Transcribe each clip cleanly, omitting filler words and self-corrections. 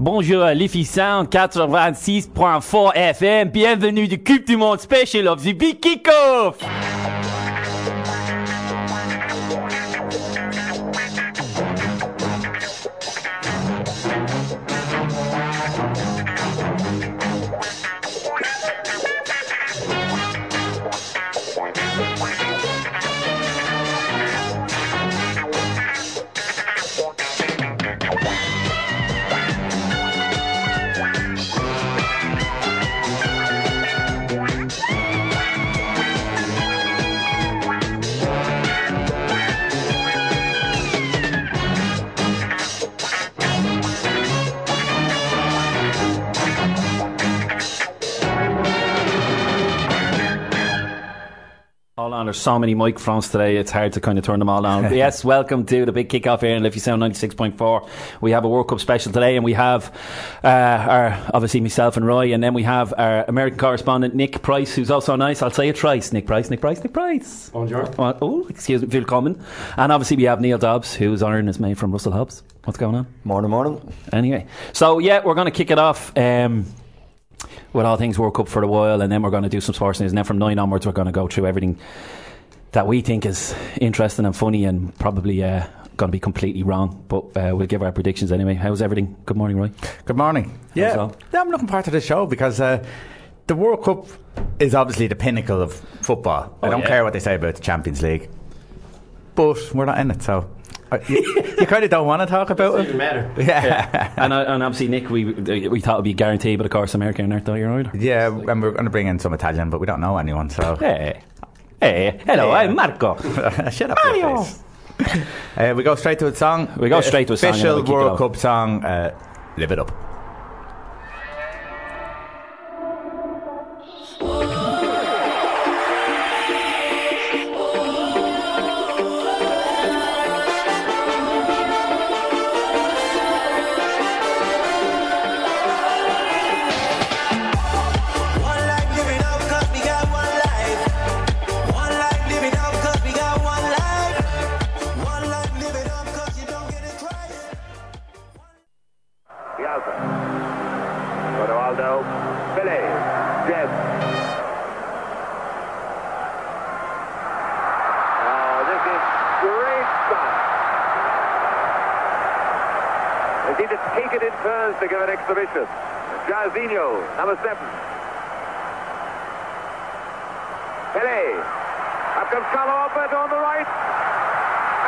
Bonjour à Liffey Sound 86.4 FM. Bienvenue du Coupe du Monde Special of the Big Kickoff. There's so many microphones today, it's hard to kind of turn them all on. Yes, welcome to the Big Kickoff here in Liffey Sound 96.4. We have a World Cup special today, and we have our, obviously myself and Roy, and then we have our American correspondent Nick Price, who's also nice. I'll say it thrice. Nick Price, Nick Price, Nick Price. Bonjour. Oh, excuse me, willkommen. And obviously we have Neil Dobbs, whose iron is made from Russell Hobbs. What's going on? Morning, morning. Anyway, so yeah, we're going to kick it off with all things World Cup for a while, and then we're going to do some sports news, and then from 9 onwards we're going to go through everything that we think is interesting and funny and probably going to be completely wrong, but we'll give our predictions anyway. How's everything? Good morning, Roy. Good morning. Yeah, I'm looking forward to the show because the World Cup is obviously the pinnacle of football. Oh, I don't care what they say about the Champions League, but we're not in it, so you kind of don't want to talk about it. Doesn't even matter. Yeah. And obviously, Nick, we thought it would be guaranteed, but of course, America and Earth, either. Yeah, like, and we're going to bring in some Italian, but we don't know anyone, so. Hey. Hello, I'm Marco. Shut up, Mario. Your face. We go straight to a song. We go straight to a song. Official World Cup song, Live It Up. Number 7. Pelé. Up comes Carlo Albert on the right.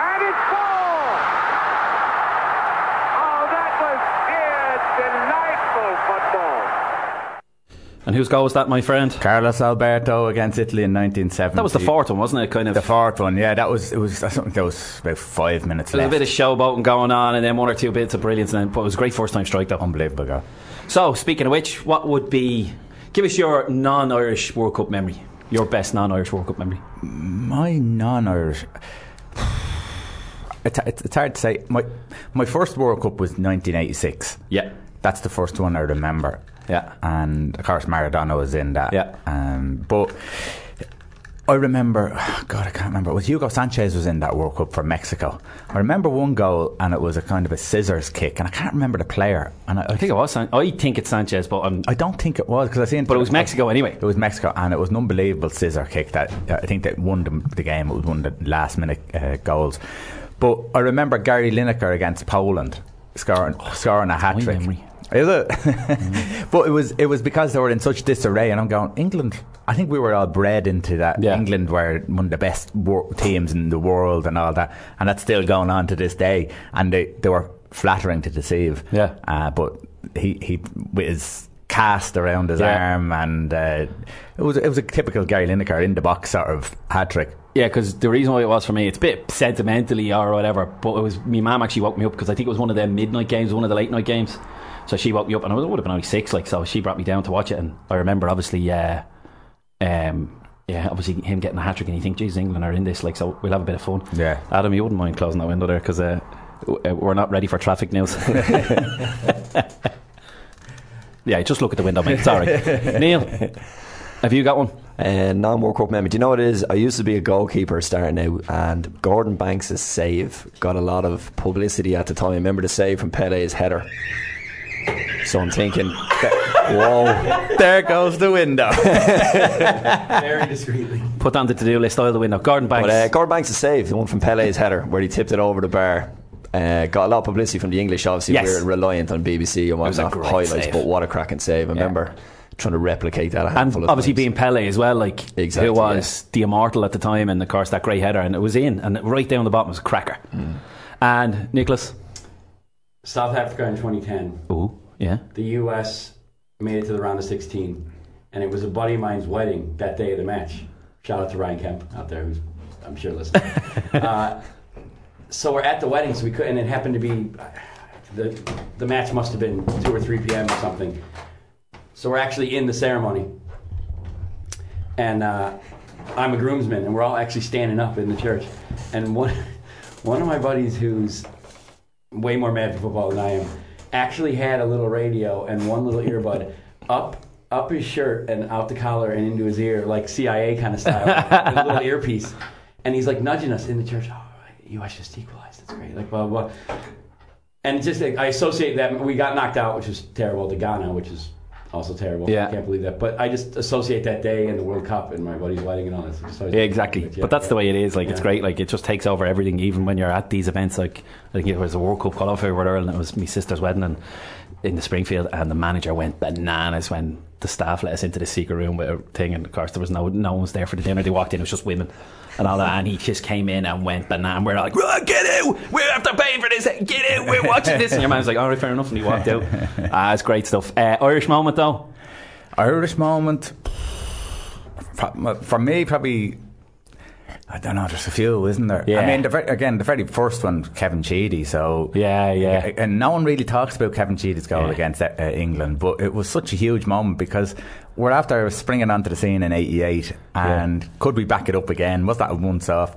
And it's 4! Oh, that was dear, delightful football. And whose goal was that, my friend? Carlos Alberto against Italy in 1970. That was the fourth one, wasn't it? Kind of the fourth one, yeah. That was about 5 minutes left. A little bit of showboating going on, and then one or two bits of brilliance, and then it was a great first time strike, though. Unbelievable goal. So, speaking of which, what would be... Give us your non-Irish World Cup memory. Your best non-Irish World Cup memory. My non-Irish... It's hard to say. My first World Cup was 1986. Yeah. That's the first one I remember. Yeah. And, of course, Maradona was in that. Yeah. But... I remember, I can't remember. It was Hugo Sanchez was in that World Cup for Mexico. I remember one goal, and it was a kind of a scissors kick, and I can't remember the player. And I think it was. I think it's Sanchez, but I don't think it was because I seen. But it was Mexico anyway. It was Mexico, and it was an unbelievable scissor kick that I think that won the game. It was one of the last minute goals. But I remember Gary Lineker against Poland scoring a hat trick. Is it? Mm. But it was because they were in such disarray, and I'm going, England. I think we were all bred into that. Yeah. England were one of the best teams in the world and all that, and that's still going on to this day. And they were flattering to deceive. Yeah. But he with his cast around his arm, and it was a typical Gary Lineker in the box sort of hat trick. Yeah, because the reason why it was for me, it's a bit sentimentally or whatever, but it was my mum actually woke me up because I think it was one of them midnight games, one of the late night games. So she woke me up, and I would have been only 6, so she brought me down to watch it, and I remember obviously, obviously him getting a hat trick, and you think, geez, England are in this, so we'll have a bit of fun. Yeah, Adam, you wouldn't mind closing that window there because we're not ready for traffic news. Yeah, just look at the window, mate. Sorry, Neil. Have you got one? Non-World Cup memory. Do you know what it is? I used to be a goalkeeper starting out, and Gordon Banks' save got a lot of publicity at the time. I remember the save from Pele's header. So I'm thinking, whoa, there goes the window. Very discreetly. Put on the to-do list, oil the window. Gordon Banks. But, Gordon Banks' save, the one from Pelé's header, where he tipped it over the bar. Got a lot of publicity from the English, obviously. Yes. We're reliant on BBC and whatnot for highlights, save. But what a cracking save. I remember trying to replicate that a handful of obviously times. Being Pelé as well, like exactly, who was the immortal at the time, and of course that great header, and it was in, and right down the bottom was a cracker. And Nicholas? South Africa in 2010. Ooh, yeah. The US made it to the round of 16, and it was a buddy of mine's wedding that day of the match. Shout out to Ryan Kemp out there, who's I'm sure listening. So we're at the wedding, so we couldn't, and it happened to be the match must have been 2 or 3 p.m. or something. So we're actually in the ceremony, and I'm a groomsman, and we're all actually standing up in the church. And one of my buddies, who's way more mad for football than I am, actually had a little radio and one little earbud up his shirt and out the collar and into his ear, like CIA kind of style, with a little earpiece. And he's like nudging us in the church. Oh, US just equalized. That's great. Like blah blah. And just like, I associate that we got knocked out, which is terrible, to Ghana, which is also terrible. Yeah. I can't believe that. But I just associate that day and the World Cup and my buddy's wedding and all that. So yeah, exactly. But that's the way it is. Like it's great. Like it just takes over everything. Even when you're at these events, like I think it was a World Cup qualifier with Ireland, and it was my sister's wedding and in the Springfield, and the manager went bananas when the staff let us into the secret room with a thing, and of course there was no one was there for the dinner. They walked in, it was just women and all that, and he just came in and went bananas. We're like, oh, get out, we're after paying for this, get out, we're watching this. And your man was like, alright, fair enough, and he walked out. It's great stuff. Irish moment though? Irish moment for me, probably, I don't know, there's a few, isn't there? Yeah. I mean, the very first one, Kevin Sheedy, so... Yeah. And no one really talks about Kevin Sheedy's goal against England, but it was such a huge moment because we're after springing onto the scene in 88, and could we back it up again? Was that a once-off?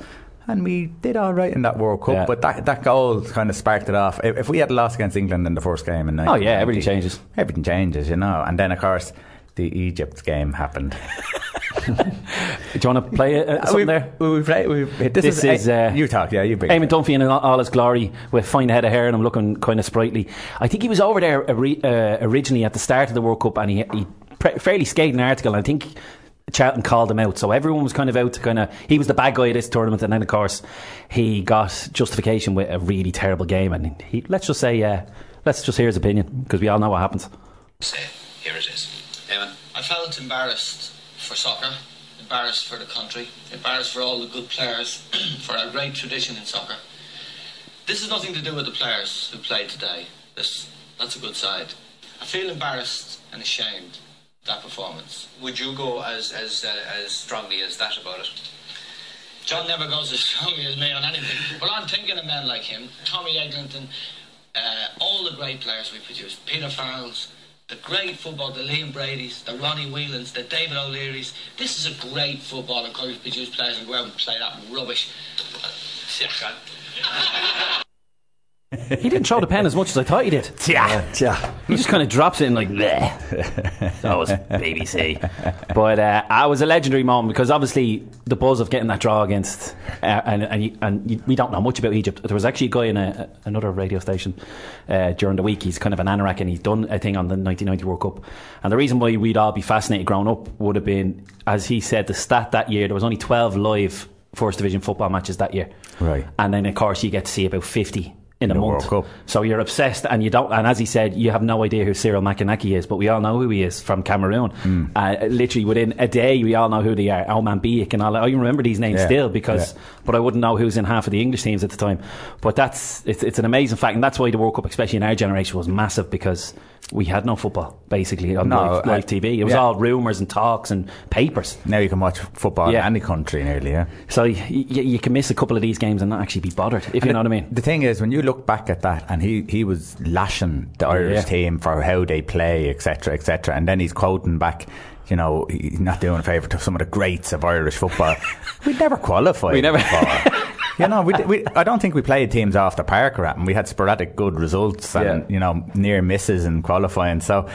And we did all right in that World Cup, but that goal kind of sparked it off. If we had lost against England in the first game in 1990... Oh, yeah, everything changes. Everything changes, you know. And then, of course, the Egypt game happened. Do you want to play something there? You talk, you bring it. Eamon Dunphy in all his glory with fine head of hair, and I'm looking kind of sprightly. I think he was over there originally at the start of the World Cup, and he fairly skated an article, and I think Charlton called him out, so everyone was kind of out to kind of, he was the bad guy of this tournament, and then of course he got justification with a really terrible game, and let's just hear his opinion, because we all know what happens. So, here it is. Eamon, I felt embarrassed for soccer, embarrassed for the country, embarrassed for all the good players, for our great tradition in soccer. This is nothing to do with the players who played today. That's a good side. I feel embarrassed and ashamed of that performance. Would you go as strongly as that about it? John never goes as strongly as me on anything. But I'm thinking of men like him, Tommy Eglinton, all the great players we produced, Peter Farrells, the great football, the Liam Brady's, the Ronnie Whelans, the David O'Leary's. This is a great football, and could produce players and go out and play that rubbish. He didn't throw the pen as much as I thought he did. He just kind of drops it in like bleh. That was BBC. But it was a legendary moment, because obviously the buzz of getting that draw against we don't know much about Egypt. There was actually a guy in another radio station during the week. He's kind of an anorak, and he's done a thing on the 1990 World Cup, and the reason why we'd all be fascinated growing up would have been, as he said, the stat that year there was only 12 live first division football matches that year, right? And then of course you get to see about 50 in a month. World Cup. So you're obsessed, and you don't. And as he said, you have no idea who Cyril Makanaki is, but we all know who he is from Cameroon. Literally within a day, we all know who they are. Oman Biek and all that. I remember these names still, because, but I wouldn't know who's in half of the English teams at the time. But it's an amazing fact, and that's why the World Cup, especially in our generation, was massive, because we had no football basically on live TV. It was all rumours and talks and papers. Now you can watch football in any country nearly. Yeah. So you can miss a couple of these games and not actually be bothered, if you know what I mean. The thing is, when you look back at that, and he was lashing the Irish team for how they play, etc, etc, and then he's quoting back, you know, he's not doing a favour to some of the greats of Irish football. We never qualified. We never. You know, I don't think we played teams off the park, and we had sporadic good results and you know, near misses in qualifying. So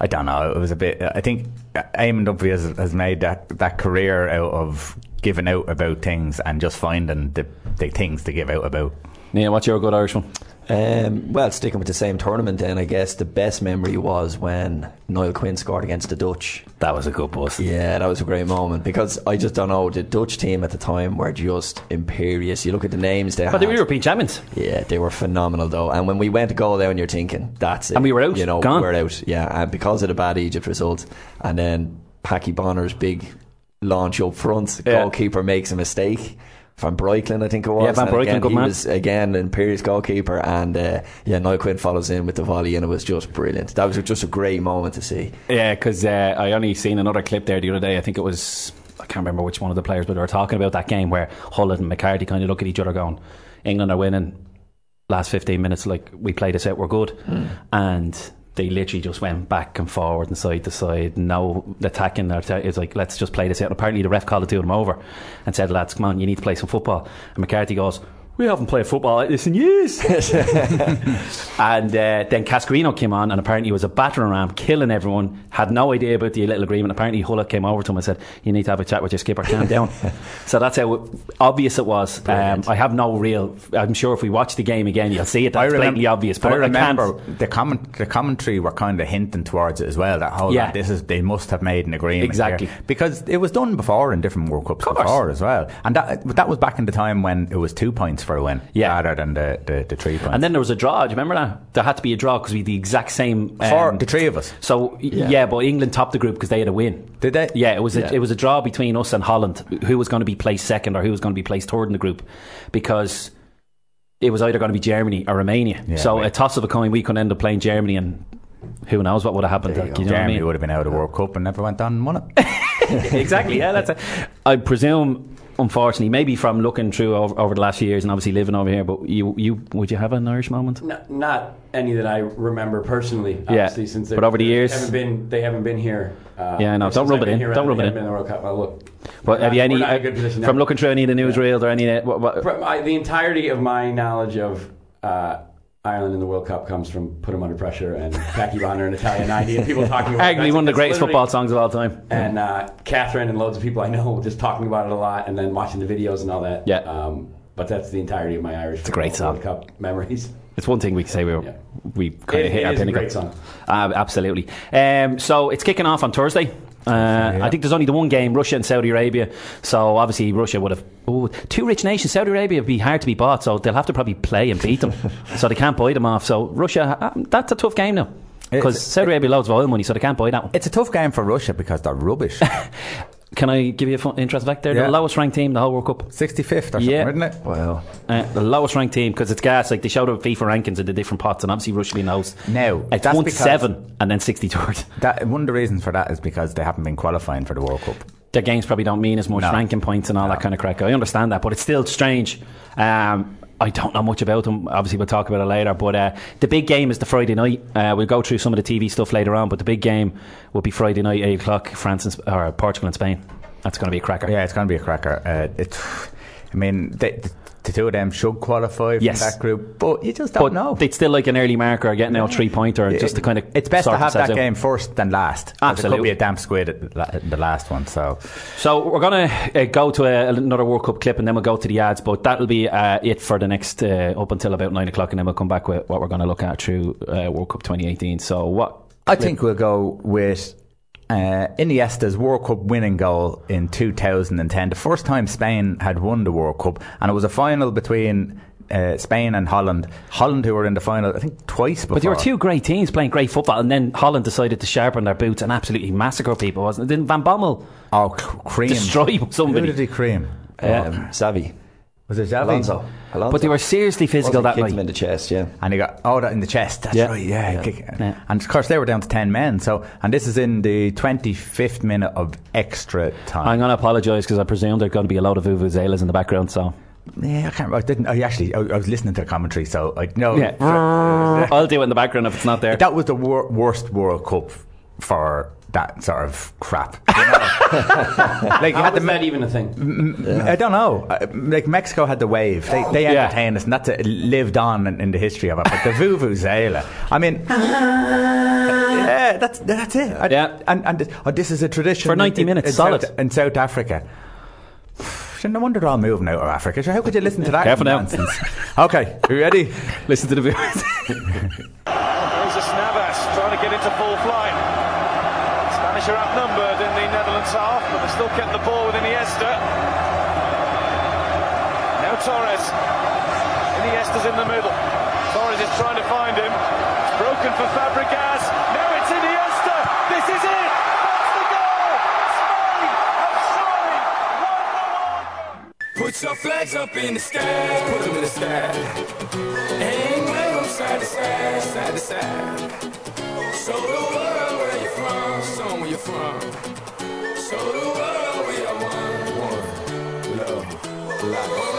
I don't know. It was a bit. I think Eamon Dunphy has made that career out of giving out about things and just finding the things to give out about. Yeah, what's your good Irish one? Well, sticking with the same tournament then, I guess the best memory was when Niall Quinn scored against the Dutch. That was a good buzz. Yeah, that was a great moment, because I just don't know, the Dutch team at the time were just imperious. You look at the names they had. But they were European champions. Yeah, they were phenomenal though. And when we went to go down, you're thinking, that's it. And we were out, you know, gone. We were out, yeah, and because of the bad Egypt result, and then Packy Bonner's big launch up front, goalkeeper makes a mistake. Van Breikland, I think it was. Yeah, Van Breikland, again, good man. He was, again, an imperious goalkeeper. And, Niall Quinn follows in with the volley, and it was just brilliant. That was just a great moment to see. Yeah, because I only seen another clip there the other day. I think it was, I can't remember which one of the players, but they were talking about that game where Holland and McCarthy kind of look at each other going, England are winning. Last 15 minutes, like, we played this out, we're good. And they literally just went back and forward and side to side, no attacking. It's like, let's just play this out. And apparently the ref called the two of them over and said, lads, come on, you need to play some football. And McCarthy goes, we haven't played football like this in years. And then Cascarino came on, and apparently he was a battering ram, killing everyone, had no idea about the little agreement. Apparently Hullet came over to him and said, you need to have a chat with your skipper, calm down. So that's how obvious it was. I have no real, I'm sure if we watch the game again you'll see it, that's blatantly obvious. But I remember the commentary were kind of hinting towards it as well, that whole that this is, they must have made an agreement exactly here. Because it was done before in different World Cups before as well, and that was back in the time when it was 2 points for a win rather than the 3 points. And then there was a draw, do you remember that? There had to be a draw because we had the exact same for the three of us, so but England topped the group because they had a win, did they? It was a draw between us and Holland, who was going to be placed second or who was going to be placed third in the group, because it was either going to be Germany or Romania, a toss of a coin. We could end up playing Germany, and who knows what would have happened. You know Germany what I mean? Would have been out of the World Cup and never went on and won it. Exactly, yeah, that's it. I presume, unfortunately, maybe from looking through over the last few years and obviously living over here, but you would you have an Irish moment? No, not any that I remember personally, obviously, since but over the years they haven't been here. No, don't rub it in. Don't rub it in. But have you any from looking through any of the newsreels or any of the entirety of my knowledge of Ireland in the World Cup comes from Put 'Em Under Pressure and Packy Bonner and Italian 90 and people talking about it. Actually, one of the greatest football songs of all time. And Catherine and loads of people I know just talking about it a lot, and then watching the videos and all that. Yeah. But that's the entirety of my Irish World Cup memories. It's one thing we can say we kind of hit our pinnacle. It is a great song. Absolutely. So it's kicking off on Thursday. I think there's only the one game, Russia and Saudi Arabia. So obviously Russia would have two rich nations. Saudi Arabia would be hard to be bought, so they'll have to probably play and beat them. So they can't buy them off. So Russia, that's a tough game now, because Saudi Arabia loads of oil money, so they can't buy that one. It's a tough game for Russia because they're rubbish. Can I give you an interest back there? Yeah. The lowest ranked team the whole World Cup, 65th or something, isn't it? Wow. The lowest ranked team, because it's gas, like they showed up FIFA rankings in the different pots, and obviously Russia being host now, it's 1-7 and then 63rd. One of the reasons for that is because they haven't been qualifying for the World Cup. Their games probably don't mean as much, ranking points and all that kind of crack. I understand that, but it's still strange. I don't know much about them, obviously we'll talk about it later, but the big game is the Friday night. We'll go through some of the TV stuff later on, but the big game will be Friday night, 8 o'clock, Portugal and Spain. That's going to be a cracker. Yeah, it's going to be a cracker. The two of them should qualify from that group, but you just don't know. It's still like an early marker getting out 3-pointer just to kind of. It's best to have that game first than last. Absolutely, it could be a damp squid at the last one. So we're gonna go to another World Cup clip, and then we'll go to the ads. But that'll be it for the next up until about 9 o'clock, and then we'll come back with what we're going to look at through World Cup 2018. So what I think we'll go with. Iniesta's World Cup winning goal in 2010, the first time Spain had won the World Cup, and it was a final between Spain and Holland, who were in the final I think twice before. But there were two great teams playing great football, and then Holland decided to sharpen their boots and absolutely massacre people, wasn't it? Didn't Van Bommel destroy somebody? Who did he cream? Xavi. Was it Xavi? Alonso. But they were seriously physical that night. Kicked him in the chest, and he got that in the chest. That's right, And of course they were down to 10 men. So, and this is in the 25th minute of extra time. I'm going to apologise because I presume there's going to be a lot of vuvuzelas in the background. So I can't. I didn't. I was listening to the commentary, so I know. Yeah. I'll do it in the background if it's not there. That was the worst World Cup for that sort of crap, you know? Like, how was that even a thing? I don't know, like Mexico had the wave, they entertained us, and that's lived on in the history of it, but the vuvuzela, I mean, that's it. And this is a tradition for 90 minutes in solid in South Africa. direction. No wonder they're all moving out of Africa. So how could you listen to that? Careful now. Okay, are you ready? Listen to the video. There's a Navas trying to get into full flight. Spanish are outnumbered in the Netherlands half, but they still kept the ball with Iniesta. Now Torres. Iniesta's in the middle. Torres is trying to find him. It's broken for Fabregas. Now it's Iniesta. This is it. That's the goal. Spain have signed 1-1. Put your flags up in the sky. Put them in the sky. And wave them side to side, side to side. Show the world where you're from. Show them where you're from. Show the world we are one. One love, love.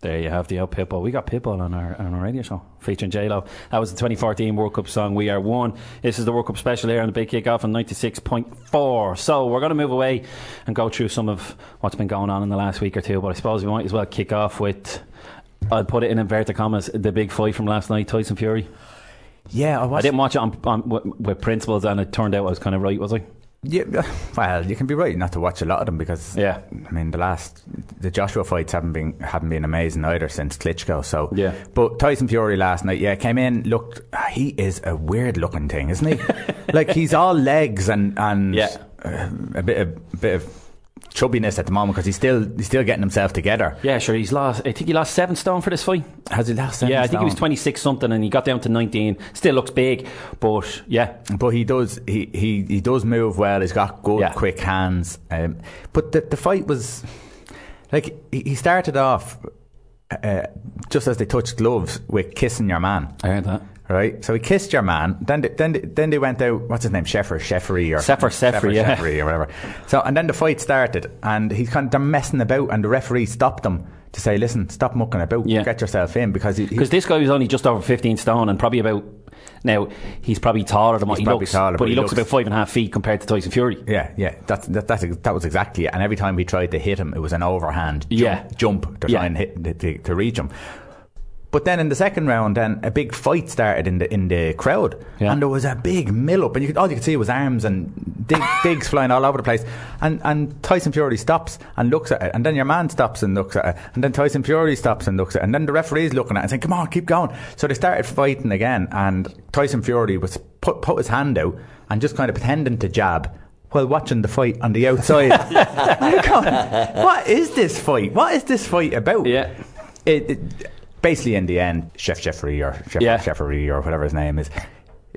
There you have the old Pitbull. We got Pitbull on our radio show featuring J-Lo. That was the 2014 World Cup song, We Are One. This is the World Cup special here on the Big Kick-Off on 96.4. So we're going to move away and go through some of what's been going on in the last week or two, but I suppose we might as well kick off with, I'll put it in inverted commas, the big fight from last night, Tyson Fury. Yeah, I didn't watch it with principles, and it turned out I was kind of right, was I? Yeah, well, you can be right not to watch a lot of them because, yeah, I mean, the Joshua fights haven't been amazing either since Klitschko. So yeah, but Tyson Fury last night, yeah, came in, looked, he is a weird looking thing, isn't he? Like he's all legs and yeah, a bit of chubbiness at the moment because he's still getting himself together. Yeah, sure. He's lost. I think he lost 7 stone for this fight. Has he lost 7 stone? Yeah, I think he was 26 something and he got down to 19. Still looks big, but yeah. But he does. He does move well. He's got good, yeah, quick hands. But the fight was like he started off just as they touched gloves with kissing your man. I heard that. Right, so he kissed your man. Then they went out. What's his name? Sheffer, or whatever. So and then the fight started, and he's kind of, they're messing about, and the referee stopped them to say, "Listen, stop mucking about. Yeah. Get yourself in," because this guy was only just over 15 stone and probably about. Now he's probably taller than what he looks, but he looks about 5.5 feet compared to Tyson Fury. Yeah, yeah, that was exactly it. And every time he tried to hit him, it was an overhand. Jump to try and hit to reach him. But then in the second round, then a big fight started in the crowd, yeah, and there was a big mill up, and all you could see was arms and digs flying all over the place. And Tyson Fury stops and looks at it, and then your man stops and looks at it, and then Tyson Fury stops and looks at it, and then the referee's looking at it and saying, "Come on, keep going." So they started fighting again, and Tyson Fury was put his hand out and just kind of pretending to jab while watching the fight on the outside. God, what is this fight? What is this fight about? Yeah. Basically, in the end, Sheffery or whatever his name is,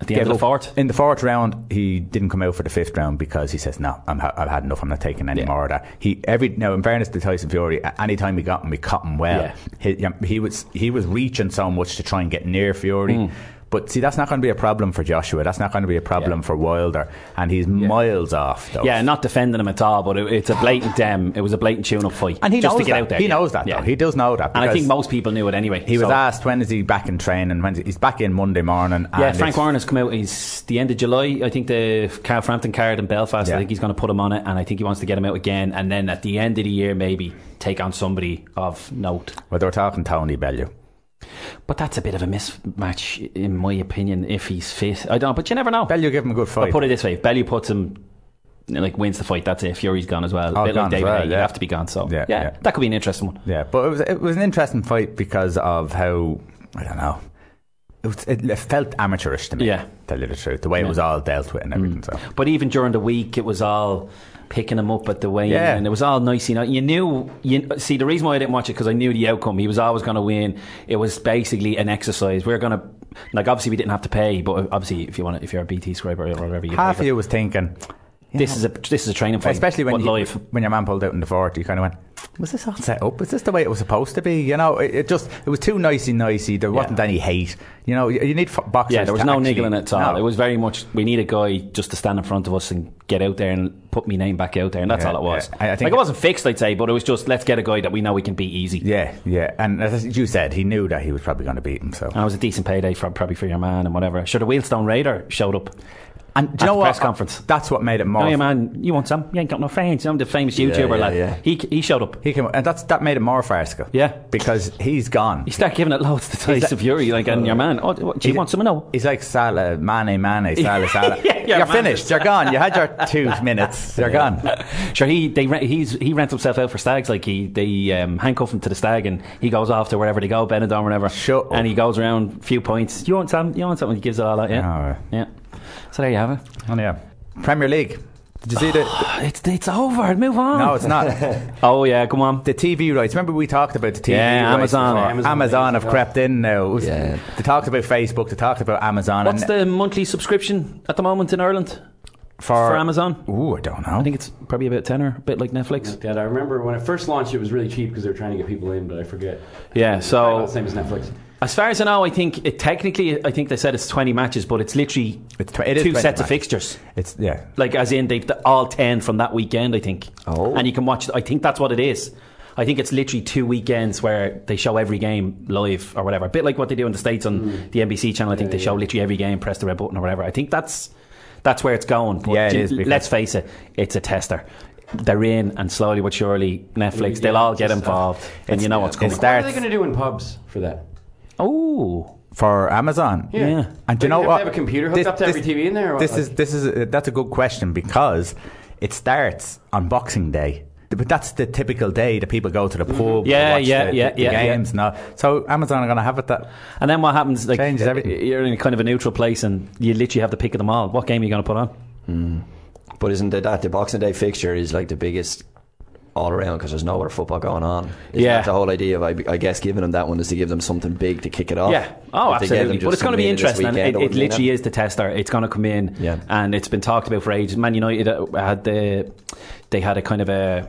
at the end of the fourth. In the fourth round, he didn't come out for the fifth round because he says, "No, I've had enough. I'm not taking any more of that." Now, in fairness to Tyson Fury, any time he got him, he caught him well. Yeah. He was reaching so much to try and get near Fury. Mm. But see, that's not going to be a problem for Joshua. That's not going to be a problem for Wilder, and he's miles off. Though. Yeah, not defending him at all. But it's a blatant It was a blatant tune-up fight, and he just knows to get that. Out there. He knows that. Yeah. Though. He does know that, and I think most people knew it anyway. He was asked when is he back in training. He's back in Monday morning. And yeah, Frank Warren has come out. He's the end of July. I think the Carl Frampton card in Belfast. Yeah. I think he's going to put him on it, and I think he wants to get him out again. And then at the end of the year, maybe take on somebody of note. Well, they're talking Tony Bellew. But that's a bit of a mismatch, in my opinion, if he's fit. I don't know, but you never know. Bellew give him a good fight. I'll put it this way. If Bellew puts him, like, wins the fight, that's it. Fury's gone as well. A bit like David Haye, you have to be gone. So, yeah, that could be an interesting one. Yeah, but it was an interesting fight because of how, I don't know, it felt amateurish to me, to tell you the truth. The way it was all dealt with and everything. Mm. So. But even during the week, it was all picking him up at the weigh-in, and it was all nice. You know, the reason why I didn't watch it because I knew the outcome. He was always going to win. It was basically an exercise. We're going to, like, obviously we didn't have to pay, but obviously if you're a BT subscriber or whatever, you half of you was thinking, this is a training fight, especially when your man pulled out in the fourth, you kind of went, was this all set up? Is this the way it was supposed to be? You know, it was too nicey. There wasn't any hate. You know, you need boxers. Yeah, there was no niggling at all. No. It was very much, we need a guy just to stand in front of us and get out there and put me name back out there, and that's all it was. I think it wasn't fixed, I'd say, but it was just, let's get a guy that we know we can beat easy. Yeah, yeah. And as you said, he knew that he was probably going to beat him. So. And it was a decent payday for your man and whatever. Sure, the Wheelstone Raider showed up. And do you know what? Press conference. That's what made it more. Oh, yeah, man, you want some? You ain't got no fans. I'm the famous YouTuber lad. Yeah. He showed up. He came, and that made it more farcical. Yeah, because he's gone. You start giving it loads to Tyson Fury, like, and your man. Oh, do you want some? No. He's like Salah, Mane, Salah. You're finished. You're gone. You had your 2 minutes. You're gone. Sure. He rents himself out for stags. Like they handcuff him to the stag, and he goes off to wherever they go, Benidorm, wherever. Shut up. And he goes around a few points. You want some? You want something? He gives it all out. Yeah. All right. Yeah. So there you have it. Oh, yeah. Premier League. Did you see that? It's over. Move on. No, it's not. Oh, yeah. Come on. The TV rights. Remember we talked about the TV rights? Amazon have crept in now. They talked about Facebook. They talked about Amazon. What's the monthly subscription at the moment in Ireland? For Amazon? Ooh, I don't know. I think it's probably about €10, a bit like Netflix. Yeah, I remember when it first launched, it was really cheap because they were trying to get people in, but I forget. Yeah, so... Same as Netflix. As far as I know, I think I think they said it's 20 matches, but it's literally two sets of fixtures. It's like as in they've all 10 from that weekend, I think. Oh, and you can watch. I think that's what it is. I think it's literally 2 weekends where they show every game live or whatever. A bit like what they do in the States on the NBC channel. I think they show literally every game, press the red button or whatever. I think that's where it's going. But it is. Let's face it, it's a tester. They're in, and slowly but surely, Netflix they'll all get involved, and you know what's coming. What are they going to do in pubs for that? Oh, for Amazon, yeah. And do you know what? They have a computer hooked up to every TV in there. Or that's a good question because it starts on Boxing Day, but that's the typical day that people go to the pub. Yeah, watch the games. Yeah. No, so Amazon are going to have it that. And then what happens? Like, changes everything. You're in kind of a neutral place, and you literally have the pick of them all. What game are you going to put on? But isn't that the Boxing Day fixture is like the biggest? All around because there's no other football going on. Isn't that the whole idea of I guess giving them that one is to give them something big to kick it off. Yeah. Oh, absolutely. But it's going to be interesting. It literally is the tester. It's going to come in, and it's been talked about for ages. Man United had a kind of a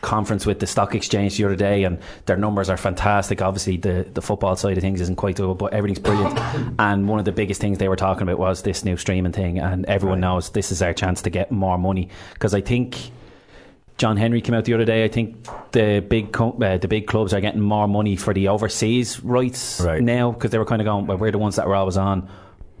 conference with the stock exchange the other day, and their numbers are fantastic. Obviously the football side of things isn't quite doable, but everything's brilliant. And one of the biggest things they were talking about was this new streaming thing, and everyone knows this is our chance to get more money because I think John Henry came out the other day. I think the big clubs are getting more money for the overseas rights now because they were kind of going, well, we're the ones that were always on.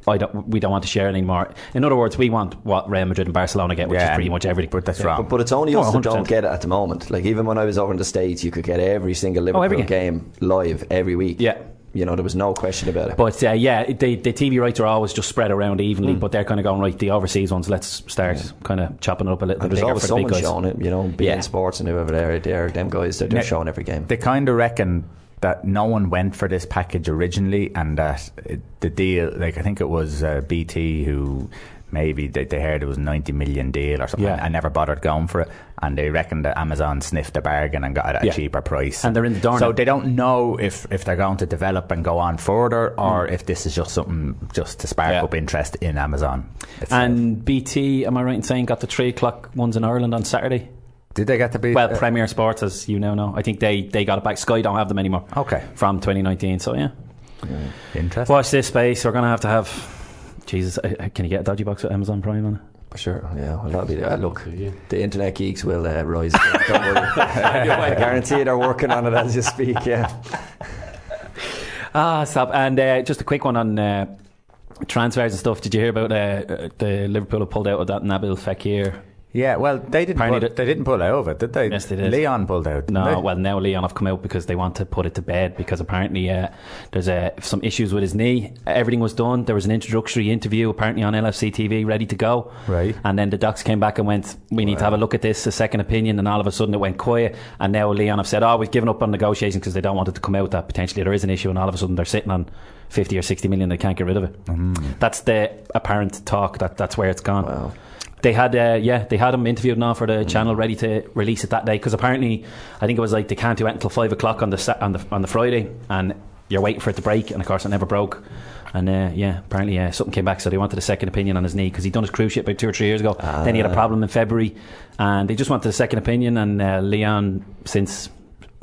We don't want to share anymore. In other words, we want what Real Madrid and Barcelona get, which is pretty much everything. But that's wrong. But it's only us that don't get it at the moment. Like even when I was over in the States, you could get every single Liverpool game live every week. Yeah. You know, there was no question about it. But the TV rights are always just spread around evenly, but they're kind of going, right, the overseas ones, let's start kind of chopping it up a little bit. There's always someone showing it, you know, being sports and whoever they're them guys, they're showing every game. They kind of reckon that no one went for this package originally and that the deal, like I think it was BT who maybe they heard it was a 90 million deal or something. Yeah. I never bothered going for it. And they reckon that Amazon sniffed a bargain and got it at a cheaper price. And they're in the darn. So they don't know if they're going to develop and go on further or if this is just something just to spark up interest in Amazon itself. And BT, am I right in saying, got the 3 o'clock ones in Ireland on Saturday? Did they get to be... Well, Premier Sports, as you now know. I think they got it back. Sky don't have them anymore. Okay. From 2019, so yeah. Interesting. Watch this space. We're going to have... Jesus, can you get a dodgy box with Amazon Prime on it? Sure, yeah. Well, that'll be there. Look, the internet geeks will rise. Don't worry. I guarantee they're working on it as you speak, stop. And just a quick one on transfers and stuff. Did you hear about the Liverpool have pulled out of that Nabil Fekir? Yeah, well, they didn't pull out of it, did they? Yes, they did. Leon pulled out. No, well, now Leon have come out because they want to put it to bed because apparently there's some issues with his knee. Everything was done. There was an introductory interview apparently on LFC TV, ready to go. Right. And then the docs came back and went, we need to have a look at this, a second opinion, and all of a sudden it went quiet. And now Leon have said, we've given up on negotiations because they don't want it to come out that potentially there is an issue, and all of a sudden they're sitting on 50 or 60 million. They can't get rid of it. Mm. That's the apparent talk. That's where it's gone. Wow. They had him interviewed now for the channel, ready to release it that day because apparently I think it was like they can't do it until 5 o'clock on the Friday, and you're waiting for it to break, and of course it never broke. And apparently something came back, so they wanted a second opinion on his knee because he'd done his cruise ship about 2 or 3 years ago. Then he had a problem in February, and they just wanted a second opinion. And Leon, since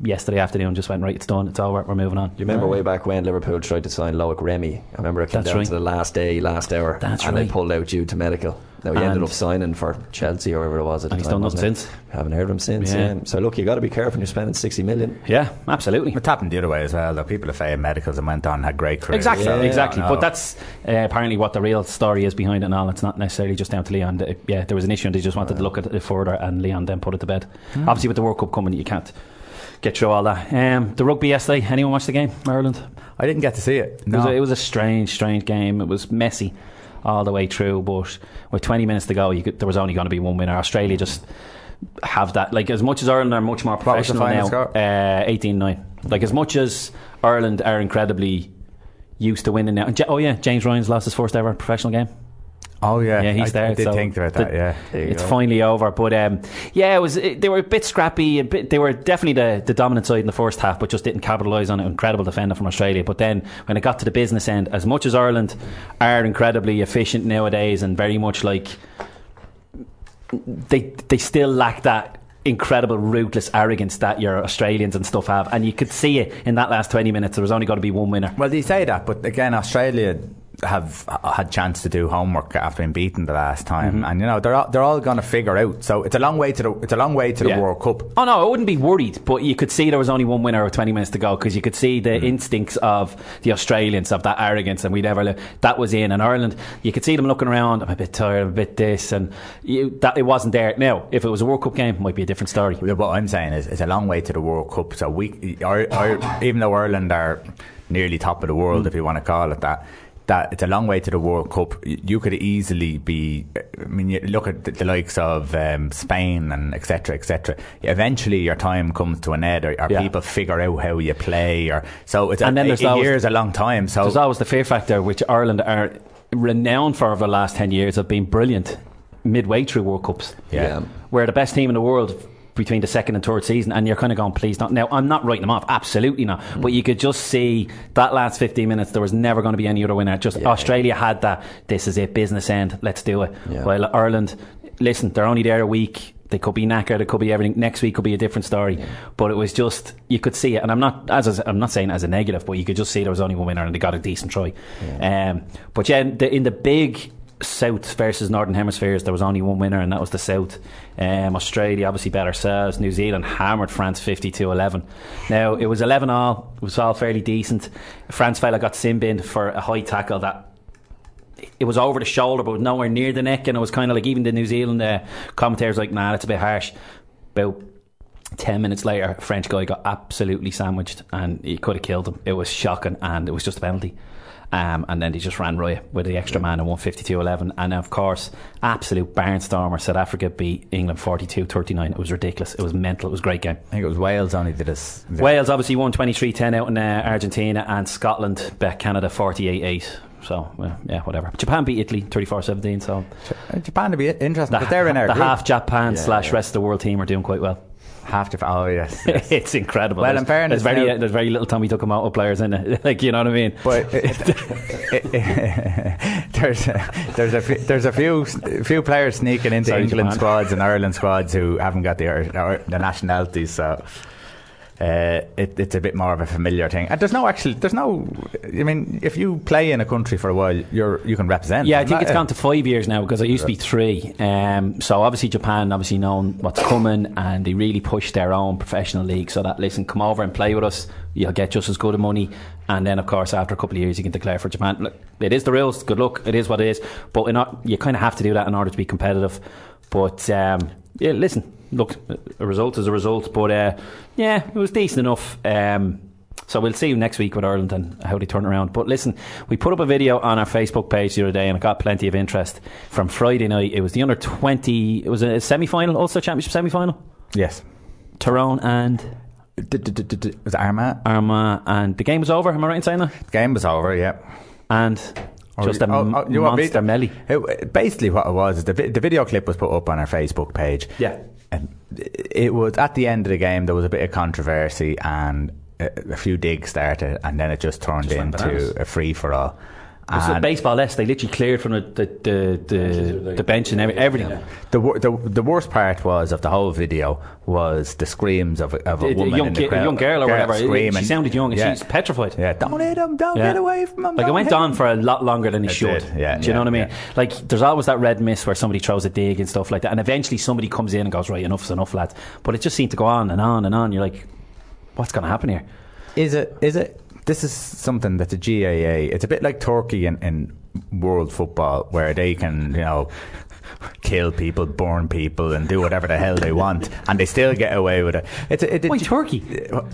yesterday afternoon, just went, right, it's done, it's over, we're moving on. You remember way back when Liverpool tried to sign Loic Remy? I remember it came down to the last hour, and they pulled out due to medical. Now he ended up signing for Chelsea or wherever it was at the time. He's done nothing since. Haven't heard of him since. Yeah. So look, you got to be careful when you're spending 60 million. Yeah, absolutely. It's happened the other way as well, though. People have failed medicals and went on and had great careers. Exactly, yeah, exactly. But that's apparently what the real story is behind it and all. It's not necessarily just down to Leon. Yeah, there was an issue and they just wanted to look at it further, and Leon then put it to bed. Obviously with the World Cup coming, you can't get through all that. The rugby yesterday, anyone watch the game? Ireland? I didn't get to see it. No. It was a strange game. It was messy all the way through, but with 20 minutes to go, there was only going to be one winner. Australia just have that, like, as much as Ireland are much more professional now. 18-9. Like, as much as Ireland are incredibly used to winning now. Oh yeah, James Ryan's lost his first ever professional game. Oh yeah, he's there. I did think about that. Yeah, it's finally over. But yeah, they were a bit scrappy. They were definitely the dominant side in the first half, but just didn't capitalise on it. Incredible defender from Australia. But then when it got to the business end, as much as Ireland are incredibly efficient nowadays and very much like they still lack that incredible ruthless arrogance that your Australians and stuff have, and you could see it in that last 20 minutes. There was only going to be one winner. Well, they say that, but again, Australia have had chance to do homework after being beaten the last time, and you know they're all going to figure out. So it's a long way to the World Cup. Oh no, I wouldn't be worried, but you could see there was only one winner with 20 minutes to go, because you could see the instincts of the Australians, of that arrogance, and that was in. And Ireland, you could see them looking around. I'm a bit tired, I'm a bit this, and it wasn't there. Now, if it was a World Cup game, it might be a different story. What I'm saying is, it's a long way to the World Cup. So even though Ireland are nearly top of the world, if you want to call it that. That it's a long way to the World Cup. You could easily be, I mean, you look at the likes of Spain and etc. Eventually your time comes to an end, or people figure out how you play, or so it's, and then there's a long time. So there's always the fear factor, which Ireland are renowned for over the last 10 years of being brilliant midway through World Cups. Yeah, we're the best team in the world between the second and third season, and you're kind of going, please not. Now, I'm not writing them off, absolutely not, but you could just see that last 15 minutes there was never going to be any other winner. Just Australia had that, this is it, business end, let's do it. Well, Ireland, listen, they're only there a week. They could be knackered, it could be everything. Next week could be a different story. But it was just, you could see it, and I'm not saying it as a negative, but you could just see there was only one winner and they got a decent try. But yeah, in the big South versus Northern Hemispheres, there was only one winner, and that was the South. Australia obviously beat ourselves. New Zealand hammered France 52-11. Now it was 11-all. It was all fairly decent. France fella got sin-binned for a high tackle that it was over the shoulder but nowhere near the neck, and it was kind of like, even the New Zealand commentators like, nah, that's a bit harsh. About 10 minutes later, a French guy got absolutely sandwiched and he could have killed him. It was shocking, and it was just a penalty. And then they just ran Roy with the extra man and won 52-11. And of course, absolute barnstormer, South Africa beat England 42-39. It was ridiculous. It was mental. It was a great game. I think it was Wales only did this. Wales obviously won 23-10 out in Argentina, and Scotland beat Canada 48-8. So, yeah, whatever. Japan beat Italy 34-17. So Japan would be interesting, because they're in our group. The half Japan / rest of the world team are doing quite well. Half to, oh yes. It's incredible. Well, in fairness, there's very little Tommy Tucamato players in it. Like, you know what I mean? But there's a few players sneaking into England squads and Ireland squads who haven't got the nationalities. So it's a bit more of a familiar thing. And there's no. I mean, if you play in a country for a while, you can represent. Yeah, I think it's gone to 5 years now, because it used to be 3. So obviously Japan, obviously knowing what's coming, and they really pushed their own professional league. So that, listen, come over and play with us. You'll get just as good a money. And then, of course, after a couple of years, you can declare for Japan. Look, it is the rules. Good luck. It is what it is. But you kind of have to do that in order to be competitive. But yeah, listen. Look, a result is a result, but yeah, it was decent enough. So we'll see you next week with Ireland and how they turn around. But listen, we put up a video on our Facebook page the other day, and it got plenty of interest from Friday night. It was the under 20. It was a semi-final, Ulster Championship semi-final. Yes, Tyrone and was it Armagh, and the game was over. Am I right in saying that? The game was over. Yeah, and. Just a monster melee. Basically what it was, the video clip was put up on our Facebook page. Yeah. And it was at the end of the game, there was a bit of controversy and a few digs started, and then it just turned into a free-for-all. So baseball-esque, they literally cleared from the bench and everything. Yeah. The worst part was of the whole video was the screams of a woman young, in the crowd, a young girl or whatever. Screaming. She sounded young and she's petrified. Yeah, don't hit him, don't get away from him. Like it went on for a lot longer than it should. Yeah, do you know what I mean? Yeah. Like there's always that red mist where somebody throws a dig and stuff like that, and eventually somebody comes in and goes, right, enough's enough, lads. But it just seemed to go on and on and on. You're like, what's going to happen here? Is it? This is something that the GAA, it's a bit like Turkey in world football, where they can, you know, kill people, burn people, and do whatever the hell they want, and they still get away with it. Why Turkey?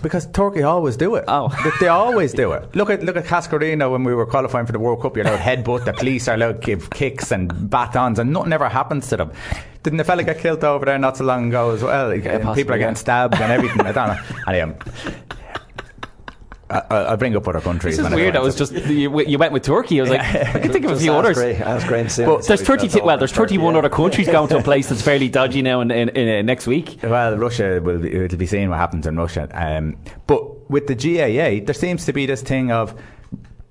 Because Turkey always do it. Oh, they always do it. Look at Cascarino when we were qualifying for the World Cup. You're allowed headbutt. The police are allowed give kicks and batons, and nothing ever happens to them. Didn't the fella get killed over there not so long ago as well? Yeah, possibly, people are getting stabbed and everything. I don't know. Anyway. I'll bring up other countries. This is weird. I was just you went with Turkey. I was like, I can think of a few others. But there's 31 other countries going to a place that's fairly dodgy now in next week. Well, Russia it'll be seeing what happens in Russia. But with the GAA, there seems to be this thing of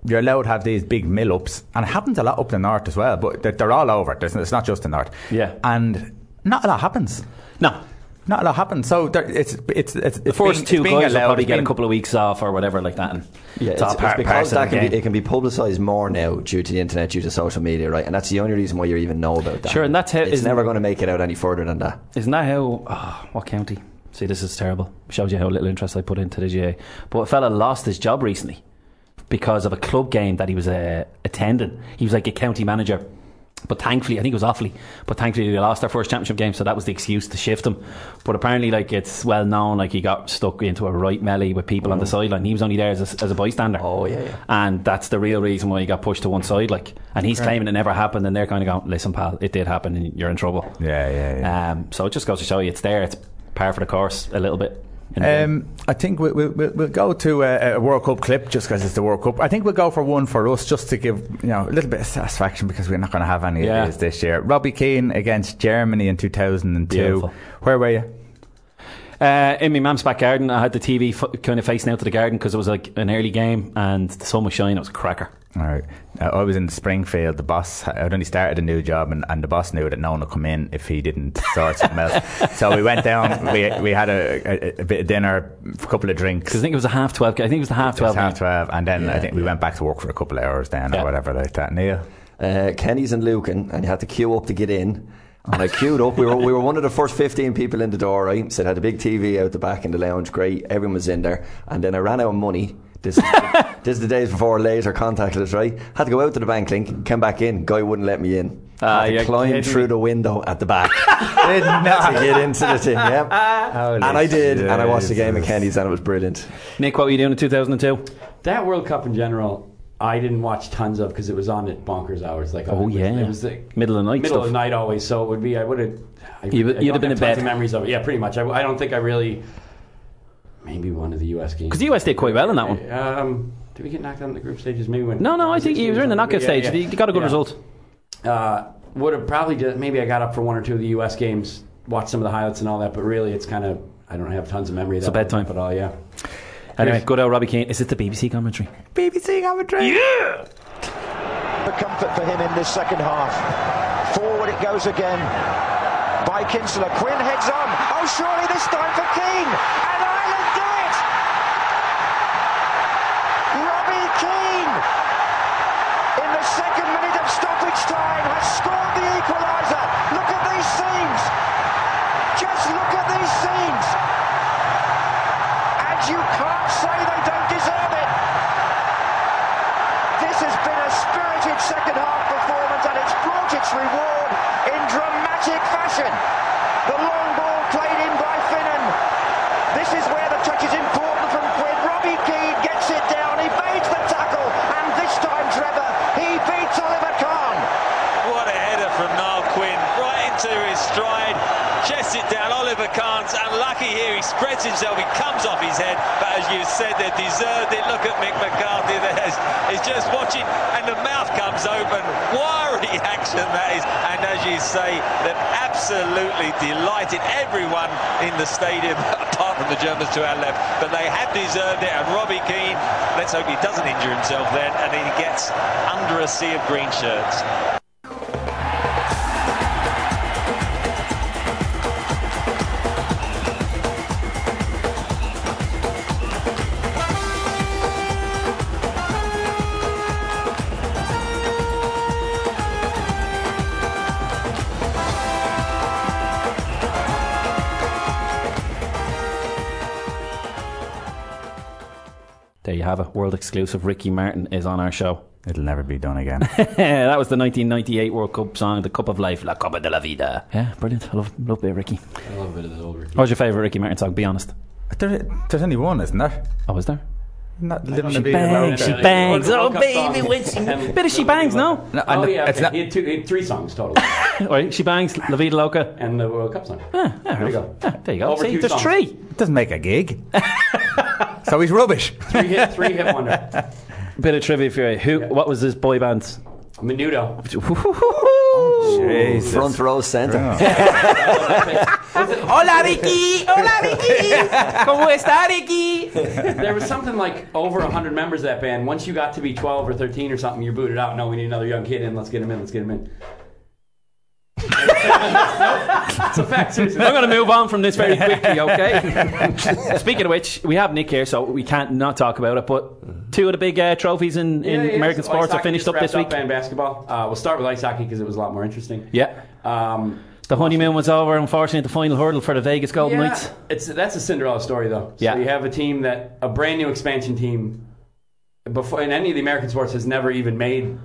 you're allowed to have these big mill-ups, and it happens a lot up the north as well. But they're all over. It's not just the north. Yeah, and not a lot happens. No. Not a lot happens, so the first two guys will probably get a couple of weeks off or whatever like that. And yeah, it's because that can be publicised more now due to the internet, due to social media, right? And that's the only reason why you even know about that. Sure, and that's how it's never going to make it out any further than that. Isn't that how? Oh, what county? See, this is terrible. Shows you how little interest I put into the GAA. But a fella lost his job recently because of a club game that he was attending. He was like a county manager. But thankfully, I think it was Offaly. But thankfully, they lost their first championship game, so that was the excuse to shift him. But apparently, like it's well known, like he got stuck into a right melee with people on the sideline. He was only there as a bystander. Oh yeah. And that's the real reason why he got pushed to one side. Like, and he's claiming it never happened, and they're kind of going, "Listen, pal, it did happen, and you're in trouble." Yeah. So it just goes to show you, it's there. It's par for the course a little bit. I think we'll go to a World Cup clip just because it's the World Cup. I think we'll go for one for us just to give a little bit of satisfaction because we're not going to have any of these this year. Robbie Keane against Germany in 2002. Beautiful. Where were you? In my mum's back garden. I had the TV kind of facing out to the garden because it was like an early game and the sun was shining. It was a cracker. Alright. I was in Springfield. The boss had only started a new job and the boss knew that no one would come in if he didn't start something else. So we went down, we had a bit of dinner, a couple of drinks. Because I think it was the half 12. And then I think we went back to work for a couple of hours then or whatever like that. Neil? Kenny's in Lucan and you had to queue up to get in. And I queued up. We were one of the first 15 people in the door, right? So it had a big TV out the back in the lounge. Great. Everyone was in there. And then I ran out of money. This is the days before laser contactless, right? Had to go out to the bank link, came back in. Guy wouldn't let me in. I climbed through the window at the back to get into the thing. Yeah. And I did. Jesus. And I watched the game at Kenny's and it was brilliant. Nick, what were you doing in 2002? That World Cup in general I didn't watch tons of because it was on at bonkers hours. Like it was the middle of the night. Middle of night always. So it would be. You'd have been in bed. Tons of memories of it. Yeah, pretty much. I don't think I really. Maybe one of the US games. Because the US did quite well in that one. Did we get knocked out in the group stages? Maybe when. No, I think you were in the knockout stage. Yeah. You got a good result. Would have probably. Maybe I got up for one or two of the US games, watched some of the highlights and all that. But really, it's kind of I don't have tons of memory. It's a bedtime at all. Yeah. Anyway, good old Robbie Keane. Is it the BBC commentary? BBC commentary! Yeah! The comfort for him in this second half. Forward it goes again. By Kinsella. Quinn heads on. Oh, surely this time for Keane! And Ireland do it! Robbie Keane, in the second minute of stoppage time, has scored the equaliser. Look at these scenes! Just look at these scenes! You can't say they don't deserve it. This has been a spirited second half performance and it's brought its reward in dramatic fashion. The long ball played in by Finnan. This is where the touch is important from Quinn. Robbie Keane gets it down, he baits the tackle, and this time, Trevor, he beats Oliver Kahn. What a header from Niall Quinn, right into his stride. Chests it down, Oliver Kahn's unlucky here, he spreads himself, he comes off his head, but as you said, they deserved it. Look at Mick McCarthy there, he's just watching, and the mouth comes open, wiry action that is, and as you say, they're absolutely delighted, everyone in the stadium apart from the Germans to our left, but they have deserved it. And Robbie Keane, let's hope he doesn't injure himself then, and he gets under a sea of green shirts. There you have it. World exclusive. Ricky Martin is on our show. It'll never be done again. That was the 1998 World Cup song, The Cup of Life, La Copa de la Vida. Yeah, brilliant. I love a bit of Ricky. I love a bit of the old Ricky. What was your favourite Ricky Martin song? Be honest. There's only one, isn't there? Oh, is there? Not she bangs, she bangs. Oh, baby, when she bit of she bangs, no? Oh, yeah. Okay. He had three songs total. Right, she bangs, La Vida Loca, and the World Cup song. Ah, there you go. Ah, there you go. See, there's songs. Three. It doesn't make a gig. So he's rubbish. Three hit wonder. Bit of trivia for you. What was his boy band? Menudo. Oh, front row center. Hola Ricky, hola Ricky. Como esta Ricky? There was something like over 100 members of that band. Once you got to be 12 or 13 or something, you're booted out. No, we need another young kid in. Let's get him in. It's a fact, seriously. I'm going to move on from this very quickly, okay? Speaking of which, we have Nick here, so we can't not talk about it, but two of the big trophies in American sports are finished up this week. And basketball. We'll start with ice hockey because it was a lot more interesting. Yeah. The honeymoon was over, unfortunately, the final hurdle for the Vegas Golden Knights. That's a Cinderella story, though. So you have a brand new expansion team, before in any of the American sports has never even made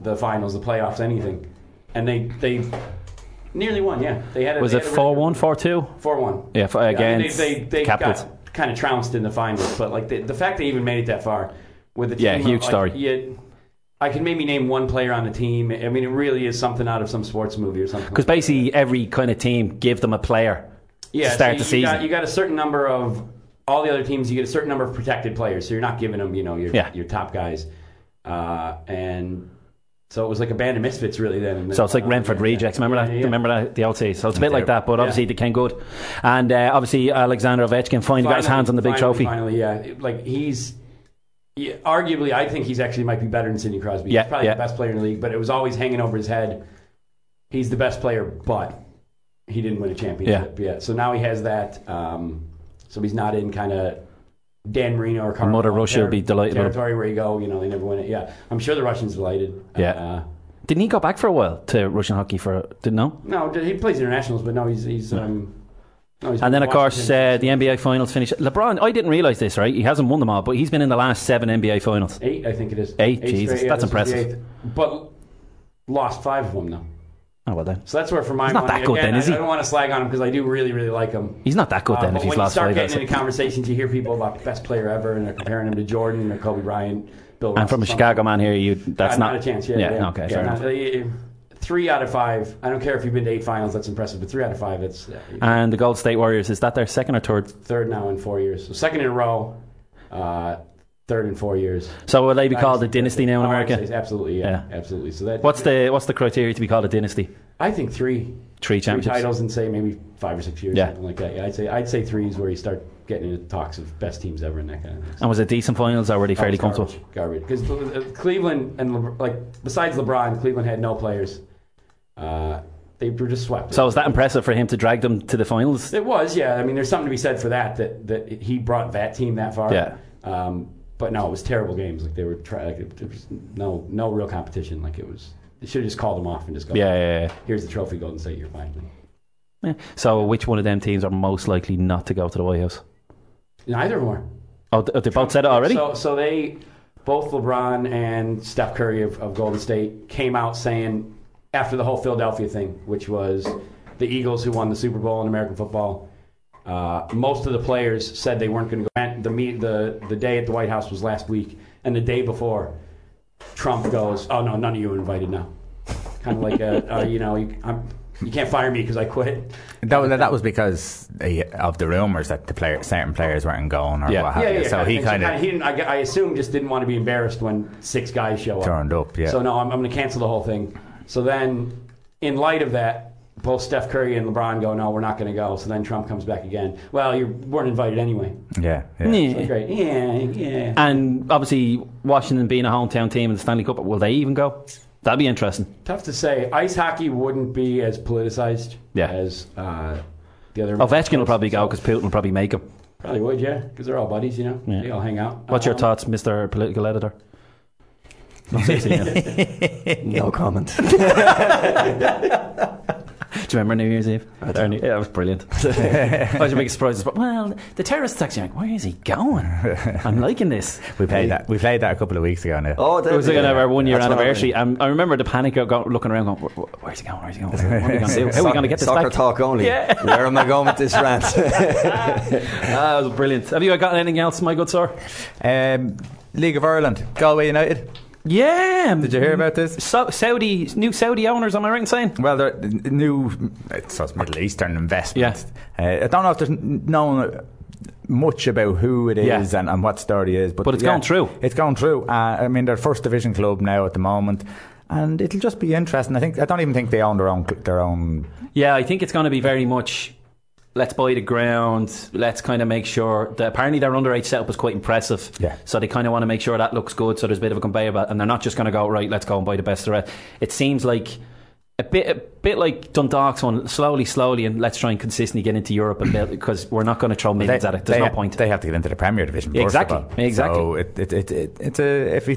the finals, the playoffs, anything. And they nearly won, yeah. They had. Was it 4-1, 4-2? 4-1. Yeah, against they got kind of trounced in the finals, but like the fact they even made it that far with the team. Yeah, huge story. I can maybe name one player on the team. I mean, it really is something out of some sports movie or something. Because basically every kind of team give them a player to start the season. You got a certain number of all the other teams. You get a certain number of protected players, so you're not giving them, your top guys, and. So it was like a band of misfits, really. Then so it's like Renford Rejects. Remember that the old days. So it's a bit like that, but obviously they came good. And obviously Alexander Ovechkin finally got his hands on the big trophy. Finally, yeah. Like arguably, I think he's actually might be better than Sidney Crosby. He's probably the best player in the league, but it was always hanging over his head. He's the best player, but he didn't win a championship yet. So now he has that. So he's not in kind of. Dan Marino or Carl Mother Russia would be delighted. Territory where you go, they never win it. Yeah, I'm sure the Russians delighted. Yeah. Didn't he go back for a while to Russian hockey didn't know? No, he plays internationals, but no, he's. No. And then of course the NBA finals finished. LeBron, I didn't realise this. Right, he hasn't won them all, but he's been in the last 7 NBA finals. 8, I think it is. 8, Jesus, straight, that's impressive. But lost 5 of them though. Oh, well then. So that's where for my money... He's not that good then, is he? I don't want to slag on him because I do really, really like him. He's not that good then if he's lost 5 games. When you start getting into conversations, you hear people about the best player ever and they're comparing him to Jordan or Kobe Bryant, Bill Russell. And from a Chicago man here, that's not... Not a chance, yeah. Okay, fair enough. 3 out of 5. I don't care if you've been to 8 finals, that's impressive, but 3 out of 5, it's... And the Golden State Warriors, is that their second or third? Third now in 4 years. So second in a row, third in 4 years. So will they be called a dynasty now in America? Absolutely, absolutely. So that what's the criteria to be called a dynasty? I think three championships, titles, and say maybe 5 or 6 years, something like that. Yeah, I'd say 3 is where you start getting into talks of best teams ever and that kind of thing. And was it decent finals? Already fairly comfortable. Garbage, because Cleveland and besides LeBron, Cleveland had no players. They were just swept. So was that impressive for him to drag them to the finals? It was, yeah. I mean, there's something to be said for that he brought that team that far. Yeah. But no, it was terrible games. Like they were there was no real competition. Like they should have just called them off and just go. Yeah. Here's the trophy, Golden State. You're fine. Yeah. So which one of them teams are most likely not to go to the White House? Neither of them are. Oh, they both said it already. So they both LeBron and Steph Curry of Golden State came out saying after the whole Philadelphia thing, which was the Eagles who won the Super Bowl in American football. Most of the players said they weren't going to go. The day at the White House was last week, and the day before, Trump goes, "Oh no, none of you are invited now." Kind of like you can't fire me because I quit. That was because of the rumors that certain players weren't going or what have you. Yeah, so I assume just didn't want to be embarrassed when 6 guys turned up. Yeah. So no, I'm going to cancel the whole thing. So then, in light of that, both Steph Curry and LeBron go, no, we're not going to go. So then Trump comes back again. Well, you weren't invited anyway. Yeah. So great. Yeah. And obviously, Washington being a hometown team in the Stanley Cup, will they even go? That'd be interesting. Tough to say. Ice hockey wouldn't be as politicized as the other. Ovechkin will probably go because Putin will probably make him. Probably would, yeah, because they're all buddies, you know. Yeah. They all hang out. What's your thoughts, Mr. Political Editor? No comment. Do you remember New Year's Eve? Yeah, that was brilliant. I was a big surprise. Well, the terrorist attack's like, where is he going? I'm liking this. We played that a couple of weeks ago now. Oh, it was like our 1 year anniversary. I remember the panic looking around going, where's he going? Where's he going? What are we going to do? How are we going to get this back? Soccer talk only. Yeah. Where am I going with this rant? That was brilliant. Have you got anything else, my good sir? League of Ireland, Galway United. Yeah, did you hear about this? Saudi owners, am I right in saying? Well, they're new, so it's Middle Eastern investment. Yeah. I don't know if there's known much about who it is and what story it is, but it's gone through. It's gone through. I mean, they're first division club now at the moment, and it'll just be interesting. I don't even think they own their own. Yeah, I think it's going to be very much. Let's buy the ground. Let's kind of make sure that apparently their underage setup is quite impressive. Yeah. So they kind of want to make sure that looks good. So there's a bit of a conveyor belt, and they're not just going to go right. Let's go and buy the best of the rest. It seems like a bit like Dundalk's one, slowly, and let's try and consistently get into Europe and build, because we're not going to throw millions at it. There's no point. They have to get into the Premier Division. Exactly. So if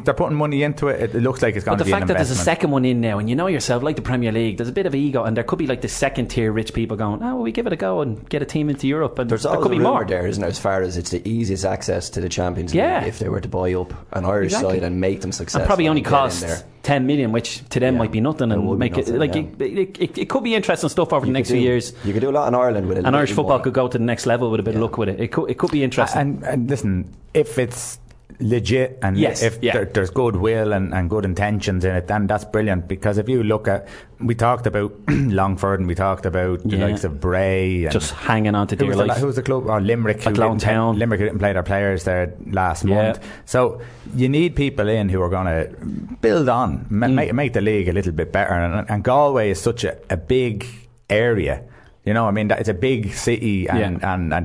they're putting money into it, it looks like it's going to be an investment. But the fact that there's a second one in now, and you know yourself, like the Premier League, there's a bit of ego, and there could be like the second tier rich people going, oh, well, we give it a go and get a team into Europe, and there could be more there, isn't there? As far as it's the easiest access to the Champions League if they were to buy up an Irish side and make them successful. And probably only costs 10 million, which to them might be nothing, and would make it. It could be interesting stuff over the next few years. You could do a lot in Ireland with it. And Irish football could go to the next level with a bit of luck with it. It could be interesting. And listen, if it's legit and there's goodwill and good intentions in it, then that's brilliant. Because if you look at, we talked about Longford and we talked about the likes of Bray, and just hanging on to dear life. Who was the club? Oh, Limerick. Limerick didn't play their players there last month. So you need people in who are going to build on, make the league a little bit better. And Galway is such a big area. You know, I mean, it's a big city and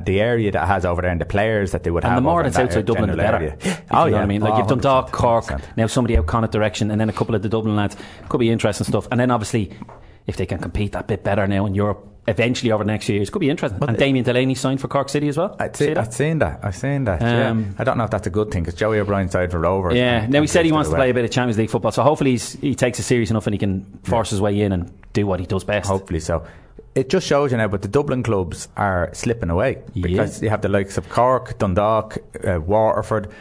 the area that it has over there and the players that they would have. And the more that's outside Dublin, the better. Oh, you know what I mean? Like, you've done Dundalk, Cork, now somebody out Connacht direction, and then a couple of the Dublin lads. Could be interesting stuff. And then, obviously, if they can compete that bit better now in Europe, eventually over the next few years, could be interesting. But and Damien Delaney signed for Cork City as well. I've seen that. I don't know if that's a good thing, because Joey O'Brien signed for Rovers. Yeah, now he said he wants to play a bit of Champions League football, so hopefully he takes it serious enough and he can force his way in and do what he does best. Hopefully so. It just shows you now, but the Dublin clubs are slipping away because you have the likes of Cork, Dundalk, Waterford.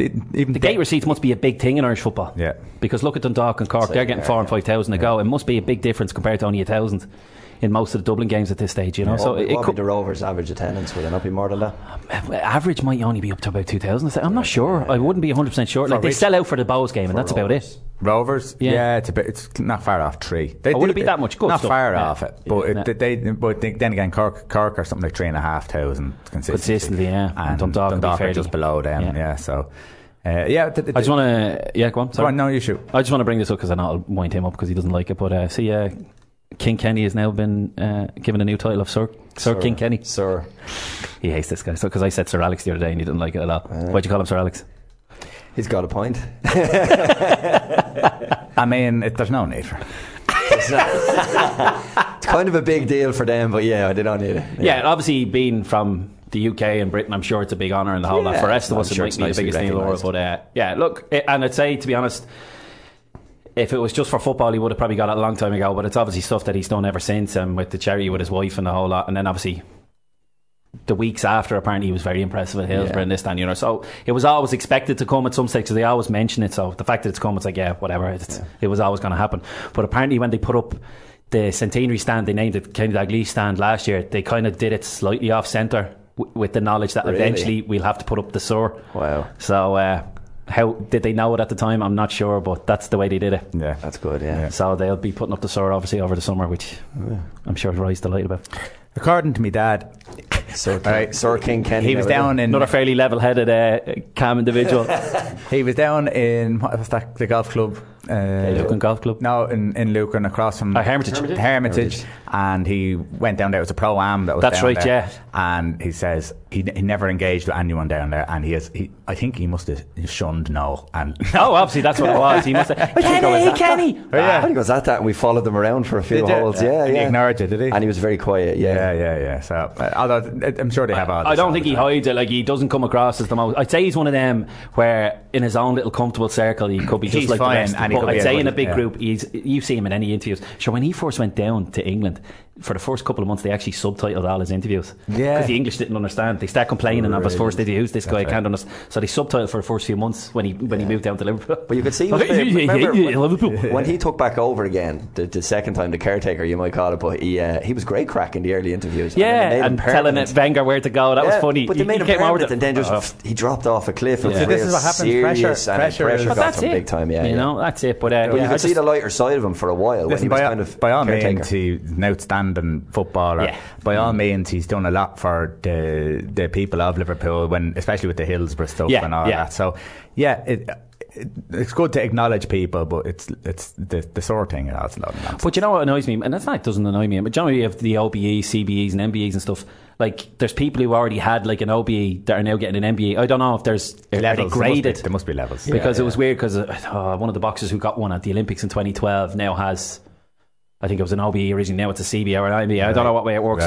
Even the gate receipts must be a big thing in Irish football. Yeah, because look at Dundalk and Cork; they're getting 4,000 and 5,000 a go. It must be a big difference compared to only 1,000 in most of the Dublin games at this stage. You know, so it could be the Rovers' average attendance. Would it not be more than that? Average might only be up to about 2,000. I'm not sure. I wouldn't be 100% sure. Like, they sell out for the Bowes game, and that's about it. Rovers, it's not far off 3. It wouldn't be that much good. Not far off it, but then again, Cork are something like 3,500 consistently, and Dundalk are just below them, so. I just want to go on. Sorry. No, you should. I just want to bring this up because I'll wind him up because he doesn't like it. But see, Kilkenny has now been given a new title of Sir Kilkenny. Sir, he hates this guy. So because I said Sir Alex the other day and he didn't like it a lot. Why'd you call him Sir Alex? He's got a point. I mean, there's no need for it. It's kind of a big deal for them, but I did not need it. Yeah, obviously being from the UK and Britain, I'm sure it's a big honour and the whole lot. For the rest of us, it might be the biggest thing in the world. But and I'd say, to be honest, if it was just for football, he would have probably got it a long time ago. But it's obviously stuff that he's done ever since, and with the charity with his wife and the whole lot. And then obviously, the weeks after, apparently he was very impressive at Hillsborough and this, that, you know. So it was always expected to come at some stage, because they always mention it. So the fact that it's come, it's like, whatever. It was always going to happen. But apparently when they put up the centenary stand, they named it Kenny Dalglish stand last year, they kind of did it slightly off centre with the knowledge that eventually we'll have to put up the Sur. Wow. So how did they know it at the time? I'm not sure, but that's the way they did it. Yeah, that's good, yeah. So they'll be putting up the Sur, obviously, over the summer, which I'm sure Roy's delighted about. According to me dad, Sir Kilkenny, he was down in another fairly level headed calm individual. He was down in, what was that, the golf club Lucan Golf Club? No, in Lucan, across from Hermitage. And he went down there. It was a pro-am that was That's down right, there. Yeah. And he says he never engaged with anyone down there, and I think he must have shunned Noel. And oh, obviously that's what it was. He must have Kenny. Oh, yeah. He goes at that, and we followed them around for a few holes. Yeah, and he ignored you, did he? And he was very quiet. Yeah. So although I'm sure they have. I don't think he hides it. Like, he doesn't come across as the most. I'd say he's one of them where in his own little comfortable circle he could be just like fine, the rest. But I'd say in a big group, you see him in any interviews. Sure, when he first went down to England, for the first couple of months they actually subtitled all his interviews, because the English didn't understand. They start complaining on his first interview, who's this guy, I can't understand. So they subtitled for the first few months when he moved down to Liverpool. But you could see he was when he took back over again the second time, the caretaker, you might call it, but he was great crack in the early interviews. And telling Wenger where to go, that was funny. But they made him permanent, and then just he dropped off a cliff. So this is what happens. Pressure got him big time. You know, that's it. But you could see the lighter side of him for a while. Listen, by all means, he's an outstanding footballer. By all means, he's done a lot for the people of Liverpool, when especially with the Hillsborough stuff and all that. So it's good to acknowledge people, but it's the sort of thing that's a lot of nonsense. But you know what annoys me, and that's not, it doesn't annoy me, but generally you have the OBE, CBEs and MBEs and stuff. Like, there's people who already had like an OBE that are now getting an MBE. I don't know if there's levels. There must be levels. Because it was weird, because one of the boxers who got one at the Olympics in 2012 now has, I think it was an OBE originally, now it's a CBE or an IBE. Right. I don't know what way it works.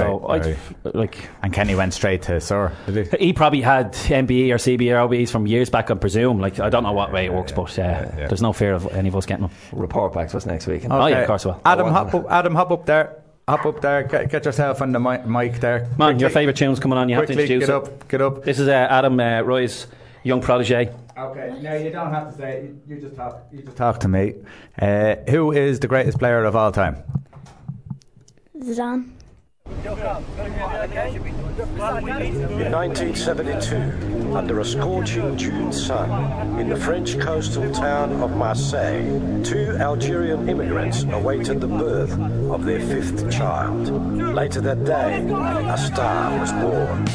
And Kenny went straight to Sir. Did he? He probably had MBE or CBE or OBEs from years back, I presume. Like, I don't know what way it works, but there's no fear of any of us getting them. Report back to us next week. Okay. Oh yeah, of course. Well, Adam, hop up there. Get yourself on the mic there. Man, your favourite tune's coming on. You have to introduce it. Get up. This is Adam Roy's young protégé. Okay, no, you don't have to say it. You just talk. You just talk to me. Who is the greatest player of all time? Zidane. 1972, under a scorching June sun, in the French coastal town of Marseille, 2 Algerian immigrants awaited the birth of their 5th child. Later that day, a star was born.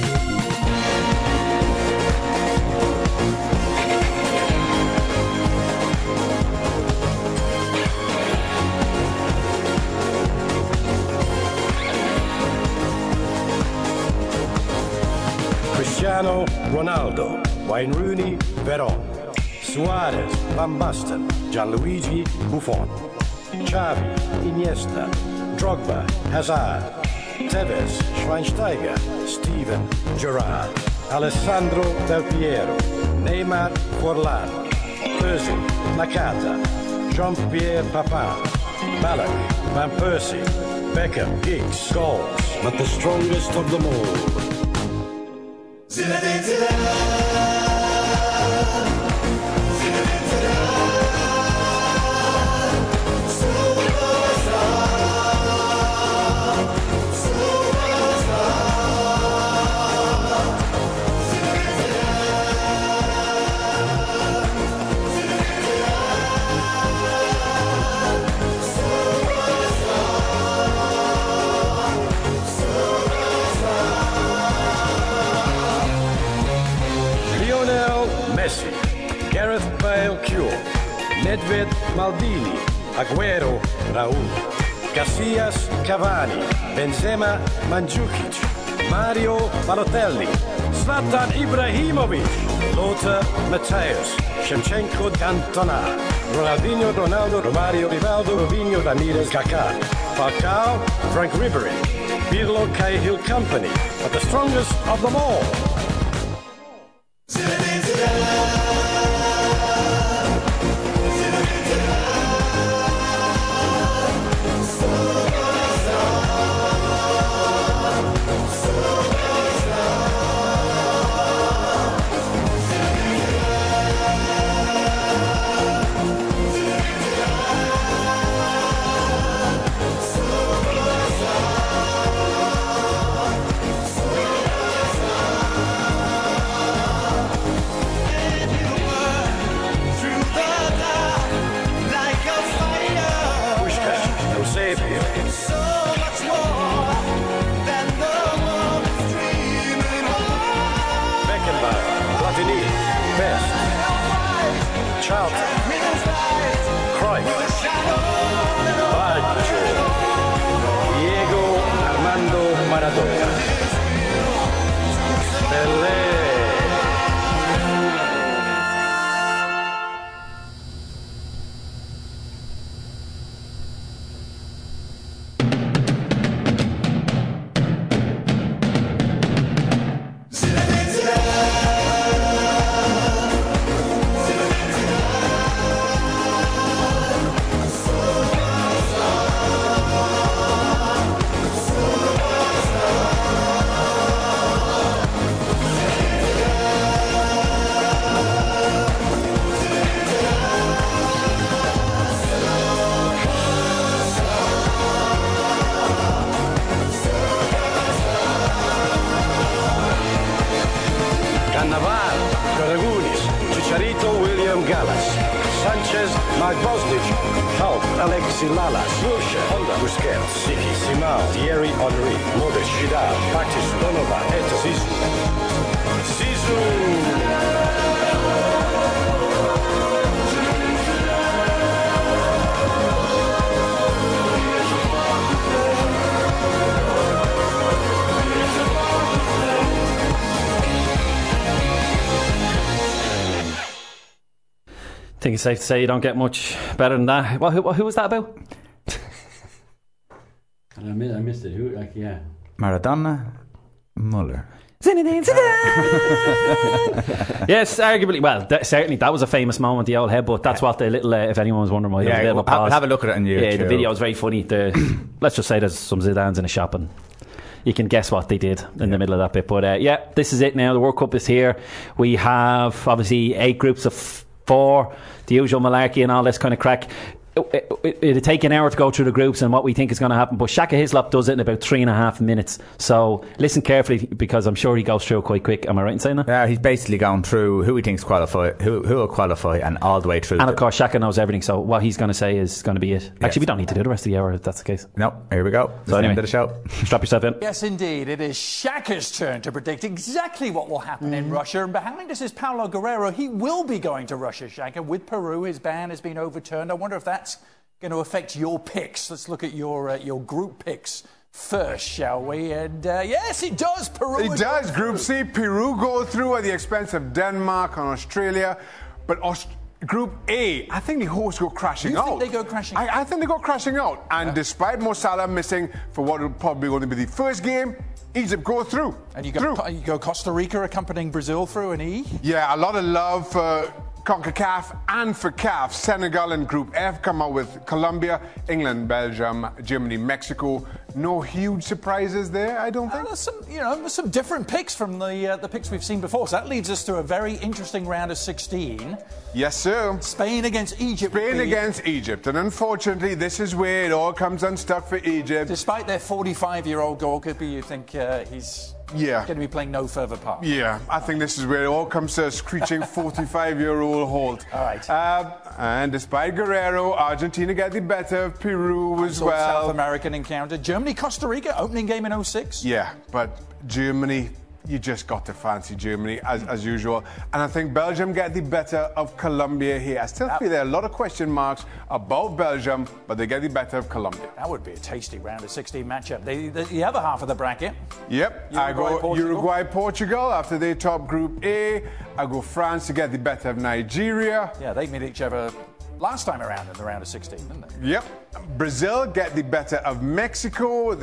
Ronaldo, Wayne Rooney, Verón, Suárez, Van Basten, Gianluigi Buffon, Xavi, Iniesta, Drogba, Hazard, Tevez, Schweinsteiger, Steven Gerrard, Alessandro Del Piero, Neymar, Forlan, Özil, Nakata, Jean-Pierre Papin, Ballack, Van Persie, Beckham, Giggs, Scholes, but the strongest of them all. Zinedine Zidane, Zinedine Zidane, superstar, superstar, Zinedine Zidane, Zinedine Zidane, superstar, superstar. Messi, Gareth Bale, Cure, Nedved, Maldini, Aguero, Raúl, Casillas, Cavani, Benzema, Mandzukic, Mario Balotelli, Zlatan Ibrahimovic, Lothar Matthäus, Shevchenko, Cantona, Ronaldinho, Ronaldo, Romario, Rivaldo, Robinho, Ramirez, Kaká, Falcao, Frank Ribery, Pirlo, Cahill Company, but the strongest of them all. Charlton, Christ, Sanchez, Mark Bosnich, Hulk, Alexi Lala, Wilshere, Honda, Busquets, Siki, Simao, Thierry Henry, Modric, Vidal, Patis, Donovan, Eto, Zizou. I think it's safe to say you don't get much better than that. Well, who was that about? I missed it. Who? Like, yeah. Maradona, Muller. Yes, arguably. Well, certainly that was a famous moment, the old headbutt. That's what the little. If anyone was wondering why, yeah, there was a little pause. Have a look at it on YouTube. Yeah, the video is very funny. Let's just say there's some Zidans in a shop and you can guess what they did in the middle of that bit. But yeah, this is it now. The World Cup is here. We have obviously 8 groups of 4, the usual malarkey and all this kind of crack. It'll take an hour to go through the groups and what we think is going to happen, but Shaka Hislop does it in about 3.5 minutes, so listen carefully because I'm sure he goes through quite quick. Am I right in saying that? Yeah, he's basically gone through who he thinks qualify, who will qualify, and all the way through. And of course Shaka knows everything, so what he's going to say is going to be it. Yes. Actually, we don't need to do the rest of the hour if that's the case. No, here we go. So anyway, end of the show. Strap yourself in. Yes indeed, it is Shaka's turn to predict exactly what will happen in Russia, and behind us is Paulo Guerrero. He will be going to Russia, Shaka, with Peru. His ban has been overturned. I wonder if that going to affect your picks. Let's look at your group picks first, shall we? And yes, it does. Peru. It does. Group C, Peru go through at the expense of Denmark and Australia. But Group A, I think the hosts go crashing out. You think they go crashing out? I think they go crashing out. And despite Mo Salah missing for what will probably only be the first game, Egypt go through. And you go Costa Rica accompanying Brazil through an E? Yeah, a lot of love for CONCACAF and for CAF. Senegal in Group F come out with Colombia, England, Belgium, Germany, Mexico. No huge surprises there, I don't think. There's some different picks from the picks we've seen before. So that leads us to a very interesting round of 16. Yes, sir. Spain against Egypt. Spain against Egypt, and unfortunately, this is where it all comes unstuck for Egypt. Despite their 45-year-old goalkeeper, you think he's. Yeah. Going to be playing no further part. Yeah, I think this is where it all comes to a screeching 45-year-old halt. All right. And despite Guerrero, Argentina get the better of Peru as well. South American encounter. Germany, Costa Rica, opening game in 2006. Yeah, but Germany, you just got to fancy Germany as usual. And I think Belgium get the better of Colombia here. I still feel there are a lot of question marks about Belgium, but they get the better of Colombia. That would be a tasty round of 16 matchup. The other half of the bracket. Yep. I go Uruguay-Portugal after they top Group A. I go France to get the better of Nigeria. Yeah, they meet each other last time around in the round of 16, didn't they? Yep. Brazil get the better of Mexico.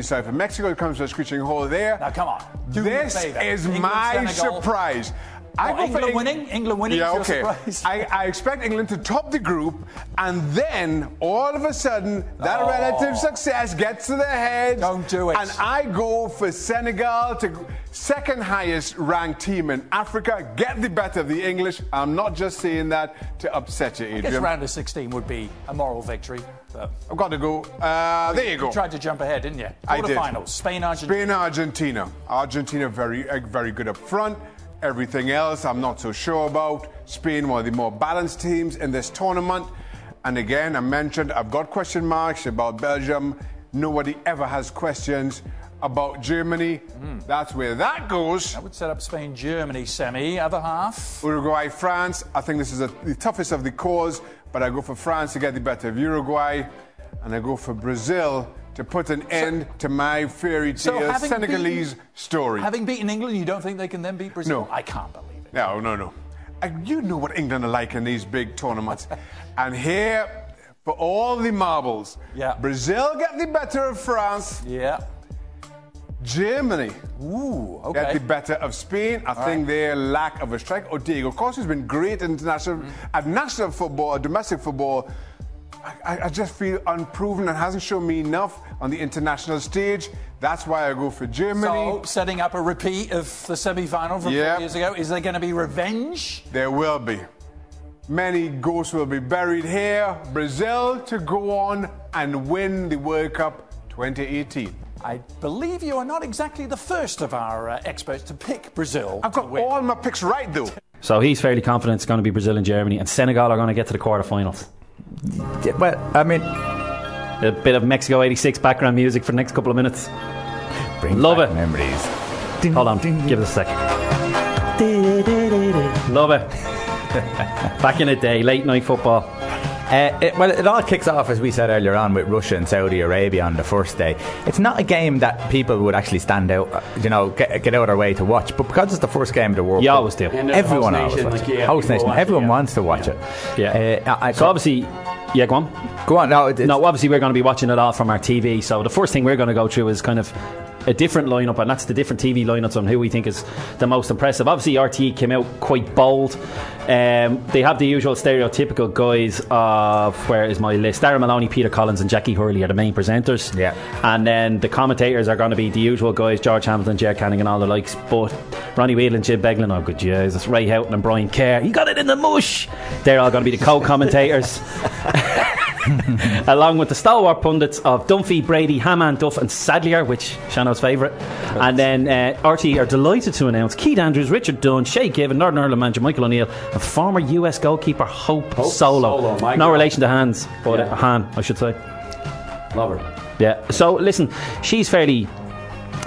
Sorry for Mexico, it comes to a screeching hole there. Now come on, this is England, my Senegal. Surprise. I go for England winning. Yeah, okay. I expect England to top the group, and then all of a sudden that relative success gets to their heads. Don't do it. And I go for Senegal, to second highest ranked team in Africa, get the better of the English. I'm not just saying that to upset you, Adrian. I guess round of 16 would be a moral victory. But I've got to go. There you go. You tried to jump ahead, didn't you? I did. Quarterfinals: Spain, Argentina. Argentina very good up front. Everything else, I'm not so sure about. Spain, one of the more balanced teams in this tournament. And again, I mentioned I've got question marks about Belgium. Nobody ever has questions about Germany. That's where that goes. I would set up Spain-Germany semi, other half. Uruguay-France. I think this is the toughest of the cores, but I go for France to get the better of Uruguay. And I go for Brazil to put an end to my fairy tale Senegalese story. Having beaten England, you don't think they can then beat Brazil? No. I can't believe it. No. You know what England are like in these big tournaments. And here, for all the marbles, Brazil get the better of France. Yeah. Germany get the better of Spain. I think their lack of a strike. Diego Costa's been great at national football, domestic football. I just feel unproven and hasn't shown me enough on the international stage. That's why I go for Germany. So, setting up a repeat of the semi-final from 4 years ago. Is there going to be revenge? There will be. Many ghosts will be buried here. Brazil to go on and win the World Cup 2018. I believe you are not exactly the first of our experts to pick Brazil. I've got all my picks right, though. So he's fairly confident it's going to be Brazil and Germany, and Senegal are going to get to the quarterfinals. Well, I mean, a bit of Mexico 86 background music for the next couple of minutes. Bring Love back it. Memories. Ding, hold on, ding, give it a sec. Love it. Back in the day, late night football. It all kicks off, as we said earlier on, with Russia and Saudi Arabia on the first day. It's not a game that people would actually stand out, you know, get out of their way to watch, but because it's the first game of the World Cup, you always do. Everyone always watches it. Host nation, everyone wants to watch it. Yeah. So obviously, yeah, go on. Go on. No, obviously we're going to be watching it all from our TV, so the first thing we're going to go through is kind of a different lineup, and that's the different TV lineups on who we think is the most impressive. Obviously RTE came out quite bold. They have the usual stereotypical guys of, where is my list, Darren Maloney, Peter Collins and Jackie Hurley are the main presenters, and then the commentators are going to be the usual guys, George Hamilton, Ger Canning and all the likes, but Ronnie Whelan, Jim Beglin, oh good Jesus, Ray Houghton and Brian Kerr, you got it in the mush, they're all going to be the co-commentators. Along with the stalwart pundits of Dunphy, Brady, Hamann, Duff and Sadlier, which Shannon's favourite. And then RTE are delighted to announce Keith Andrews, Richard Dunn, Shay Given, Northern Ireland manager Michael O'Neill and former US goalkeeper Hope Solo. No relation to Hans, but Han I should say. Love her. Yeah. So listen, she's fairly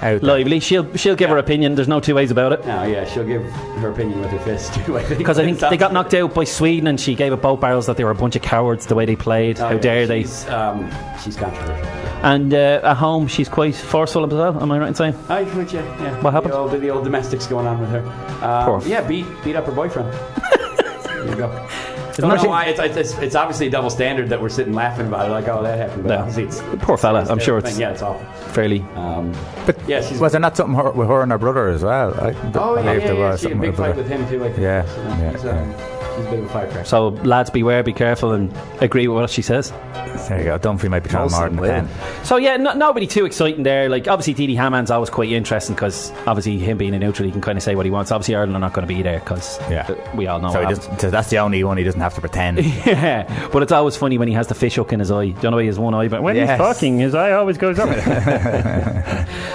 lively. She'll give her opinion. There's no two ways about it. No, yeah, she'll give her opinion with her fist too, I think. Because I think they got knocked out by Sweden, and she gave it both barrels that they were a bunch of cowards the way they played. How dare they? She's controversial. And at home, she's quite forceful as well. Am I right in saying? I would, yeah. What happened? The old domestics going on with her. Yeah, beat up her boyfriend. There you go. I don't know why it's obviously a double standard that we're sitting laughing about it, like, oh, that happened. But no. Poor fella, I'm sure it's it's awful. Fairly. But yeah, was there not something with her and her brother as well? I believe there was. She had a big fight with him too, I think. She's a bit of a firecracker. So lads, beware, be careful, and agree with what she says. There you go. Dunphy might be trying hard again. So yeah, nobody too exciting there. Like obviously, Didi Hammond's always quite interesting because obviously him being a neutral, he can kind of say what he wants. Obviously, Ireland are not going to be there because we all know. So that's the only one he doesn't have to pretend. Yeah, but it's always funny when he has the fish hook in his eye. Do you know he has one eye, but when he's talking, his eye always goes up.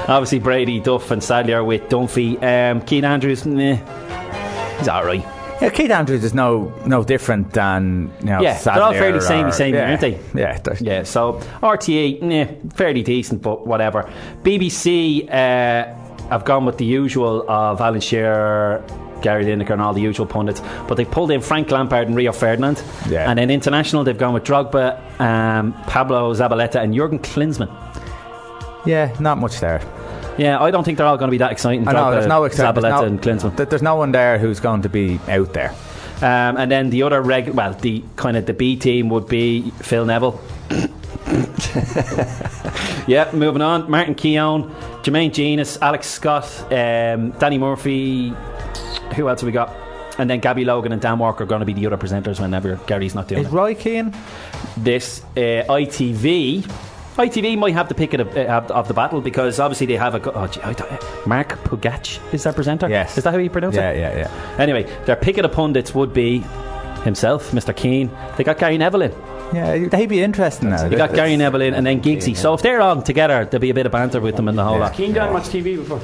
Obviously, Brady, Duff, and Sadler are with Dunphy. Keane Andrews, he's all right. Yeah, Keith Andrews is no different than Sadler. They're all fairly samey, aren't they? Yeah. So RTE, fairly decent, but whatever. BBC, I've gone with the usual of Alan Shearer, Gary Lineker, and all the usual pundits, but they pulled in Frank Lampard and Rio Ferdinand, and then international they've gone with Drogba, Pablo Zabaleta, and Jurgen Klinsmann. Yeah, not much there. Yeah, I don't think they're all going to be that exciting. I know, there's no Zabaleta and Klinsmann. There's no one there who's going to be out there. And then the other the kind of the B team would be Phil Neville. Moving on. Martin Keown, Jermaine Genius, Alex Scott, Danny Murphy. Who else have we got? And then Gabby Logan and Dan Walker are going to be the other presenters whenever Gary's not doing it. Is Roy Keane? This ITV might have the pick of the battle because obviously they have Mark Pugach is their presenter. Yes. Is that how you pronounce it? Yeah. Anyway, their pick of the pundits would be himself, Mr. Keane. They got Gary Neville in. Yeah, they'd be interesting now. They got Gary Neville in and then Giggsy. Yeah. So if they're on together, there'll be a bit of banter with them in the whole lot. Has Keane done much TV before?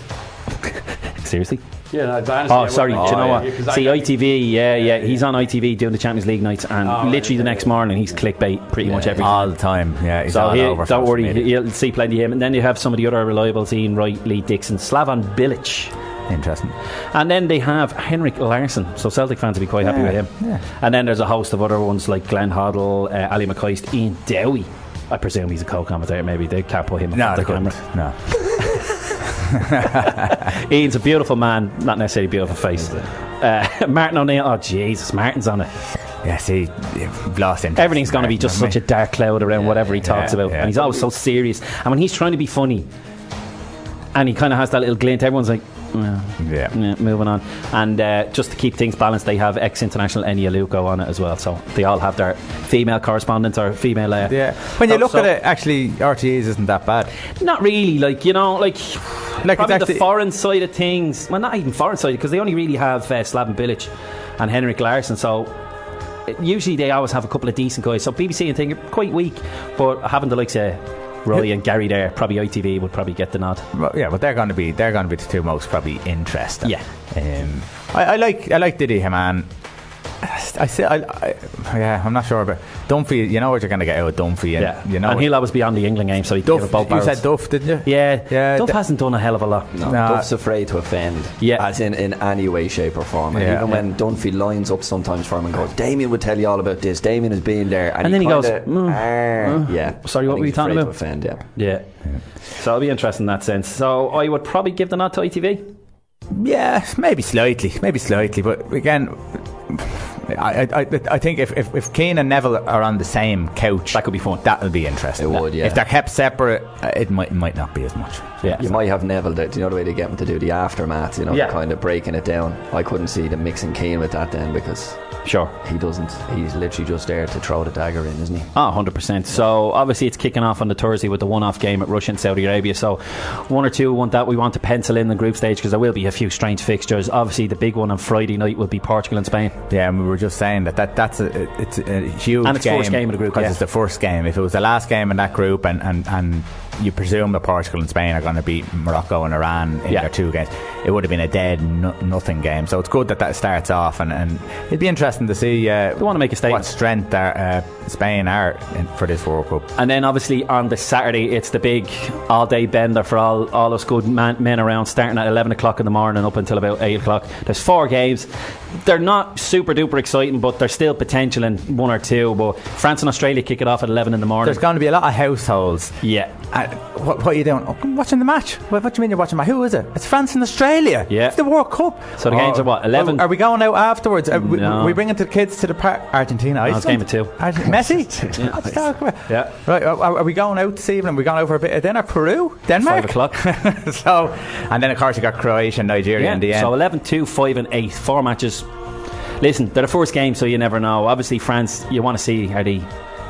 Seriously? Yeah, no, honestly, sorry. Do you know what? See, ITV, he's on ITV doing the Champions League nights, and literally the next morning he's clickbait pretty much every all the time. Yeah, he's all over. Don't worry, you'll see plenty of him. And then you have some of the other reliables: Ian Wright, Lee Dixon, Slavan Bilic. Interesting. And then they have Henrik Larsson, so Celtic fans will be quite happy with him. Yeah. And then there's a host of other ones like Glenn Hoddle, Ali McCoist, Ian Dowie. I presume he's a co-commentator. Maybe they can't put him on the camera. No. Ian's a beautiful man, not necessarily a beautiful face. Martin O'Neill, oh Jesus, Martin's on it. You've lost interest. Everything's going to be just such a dark cloud around whatever he talks about, and he's always so serious, and when he's trying to be funny and he kind of has that little glint, everyone's like moving on. And just to keep things balanced, they have ex-international Enya Luko on it as well, so they all have their female correspondents or female when you look at it, actually RTE's isn't that bad. Not really, probably it's the foreign side of things. Well, not even foreign side, because they only really have Slaven Bilic and Henrik Larsson, so usually they always have a couple of decent guys. So BBC and thing are quite weak, but having the likes of Roy and Gary there, probably ITV would probably get the nod. Well, but they're going to be the two most probably interesting. Yeah. I like Didi Hamann. I'm not sure about Dunphy. You know what you're going to get out of Dunphy, and yeah. You know, and he'll always be on the England game, so he Duff, gave both barrels. You said Duff, didn't you? Yeah. Duff hasn't done a hell of a lot. No, Duff's afraid to offend. Yeah, as in any way, shape, or form. And even when Dunphy lines up sometimes for him and goes, Damien would tell you all about this. Damien has been there, and then he goes, yeah. Sorry, what were you talking about? Offend, yeah. So it'll be interesting in that sense. So I would probably give the nod to ITV. Yeah, maybe slightly, but again. I think if Keane and Neville are on the same couch, that could be fun. That would be interesting. It would, yeah. If they're kept separate, it might not be as much. Yeah, you might have Neville. Do you know the way they get him to do the aftermath? You know, kind of breaking it down. I couldn't see them mixing Keane with that then, because he doesn't. He's literally just there to throw the dagger in, isn't he? 100%. So obviously it's kicking off on the Thursday with the one-off game at Russia and Saudi Arabia. So one or two want that. We want to pencil in the group stage because there will be a few strange fixtures. Obviously the big one on Friday night will be Portugal and Spain. Yeah, and we were just saying that's a huge game. And it's the first game of the group. Because it's the first game. If it was the last game in that group and you presume that Portugal and Spain are going to beat Morocco and Iran in their two games, it would have been a dead nothing game. So it's good that starts off, and it'd be interesting to see they want to make a statement. What strength Spain are for this World Cup. And then obviously on the Saturday it's the big all day bender for all us good men around, starting at 11 o'clock in the morning up until about 8 o'clock. There's 4 games. They're not super duper exciting, but there's still potential in one or two. But France and Australia kick it off at 11 in the morning. There's going to be a lot of households. Yeah. What are you doing? Oh, I'm watching the match. What do you mean you're watching the match? Who is it? It's France and Australia. Yeah. It's the World Cup. So the games are what, 11? Are we going out afterwards? No. We bringing the kids to the park. Argentina, Iceland. No, it's game of 2. Messi? Yeah. Right. Are we going out this evening? We're going out for a bit of dinner. Peru? Denmark? It's 5 o'clock. So, and then of course you got Croatia and Nigeria in the end. So 11, 2, 5 and 8. 4 matches. Listen, they're the first game, so you never know. Obviously France, you want to see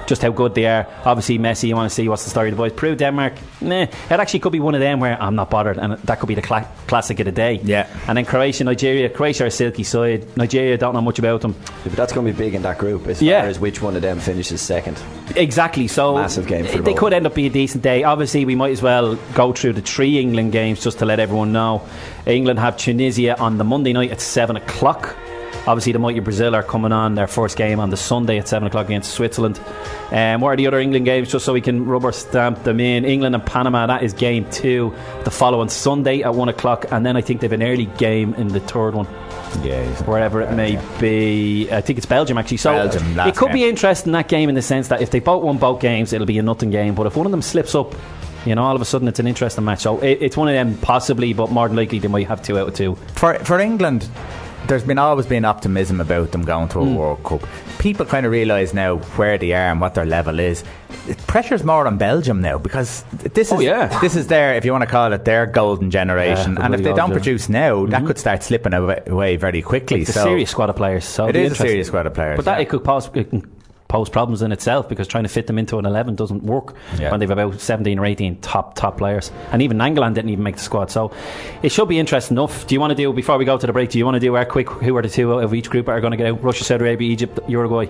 just how good they are. Obviously Messi, you want to see what's the story of the boys. Peru, Denmark, it actually could be one of them where I'm not bothered, and that could be the classic of the day. Yeah. And then Croatia, Nigeria. Croatia are a silky side. Nigeria, don't know much about them. Yeah, but that's going to be big in that group as far as which one of them finishes second. Exactly. So massive game for they could end up being a decent day. Obviously we might as well go through the 3 England games just to let everyone know. England have Tunisia on the Monday night at 7 o'clock. Obviously, the mighty Brazil are coming on their first game on the Sunday at 7 o'clock against Switzerland. What are the other England games, just so we can rubber stamp them in? England and Panama, that is game 2 the following Sunday at 1 o'clock. And then I think they have an early game in the third one. Yeah, wherever it may be. I think it's Belgium, actually. So it could be interesting, that game, in the sense that if they both won both games, it'll be a nothing game. But if one of them slips up, you know, all of a sudden it's an interesting match. So it's one of them, possibly, but more than likely they might have 2 out of 2. For England, there's been always been optimism about them going to a World Cup. People kind of realise now where they are and what their level is. Pressure's more on Belgium now, because this is their, if you want to call it, their golden generation. And if they don't produce now, that could start slipping away very quickly. It's a serious squad of players. So it is a serious squad of players. But that it could possibly pose problems in itself, because trying to fit them into an 11 doesn't work when they've about 17 or 18 top players, and even Angolan didn't even make the squad. So it should be interesting enough. Do you want to do, before we go to the break, do you want to do our quick who are the 2 out of each group that are going to get out? Russia, Saudi Arabia, Egypt, Uruguay.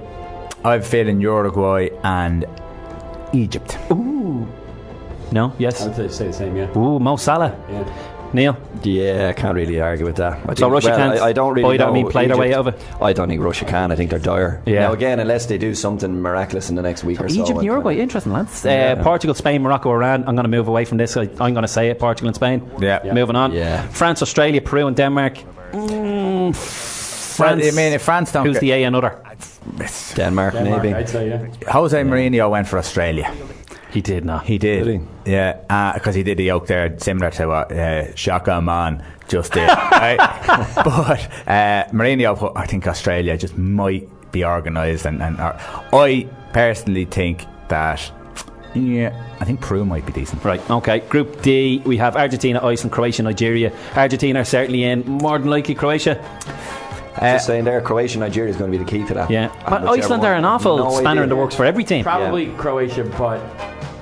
I have faith in Uruguay and Egypt. Ooh, no, yes, I'd say the same. Yeah. Ooh, Mo Salah. Yeah. Neil? Yeah, I can't really argue with that. I don't really know. Don't play their way over. I don't think Russia can. I think they're dire. Yeah. Now again, unless they do something miraculous in the next week or so. Egypt and Uruguay, interesting, lads. Portugal, Spain, Morocco, Iran. I'm going to move away from this. I'm going to say it. Portugal and Spain. Yeah. Moving on. Yeah. France, Australia, Peru, and Denmark. France. I mean, if France don't. Who's the A and other? Denmark maybe. I'd say, yeah. Jose Mourinho went for Australia. He did not. He did. Really? Yeah, because he did the yoke there, similar to what Shaka Man just did. Right? But Mourinho, I think Australia just might be organised, and I personally think that. Yeah, I think Peru might be decent. Right, okay. Group D, we have Argentina, Iceland, Croatia, Nigeria. Argentina are certainly in. More than likely, Croatia. Just saying there, Croatia and Nigeria is going to be the key to that. Yeah, but Iceland are an awful spanner in the works for every team. Probably Croatia, but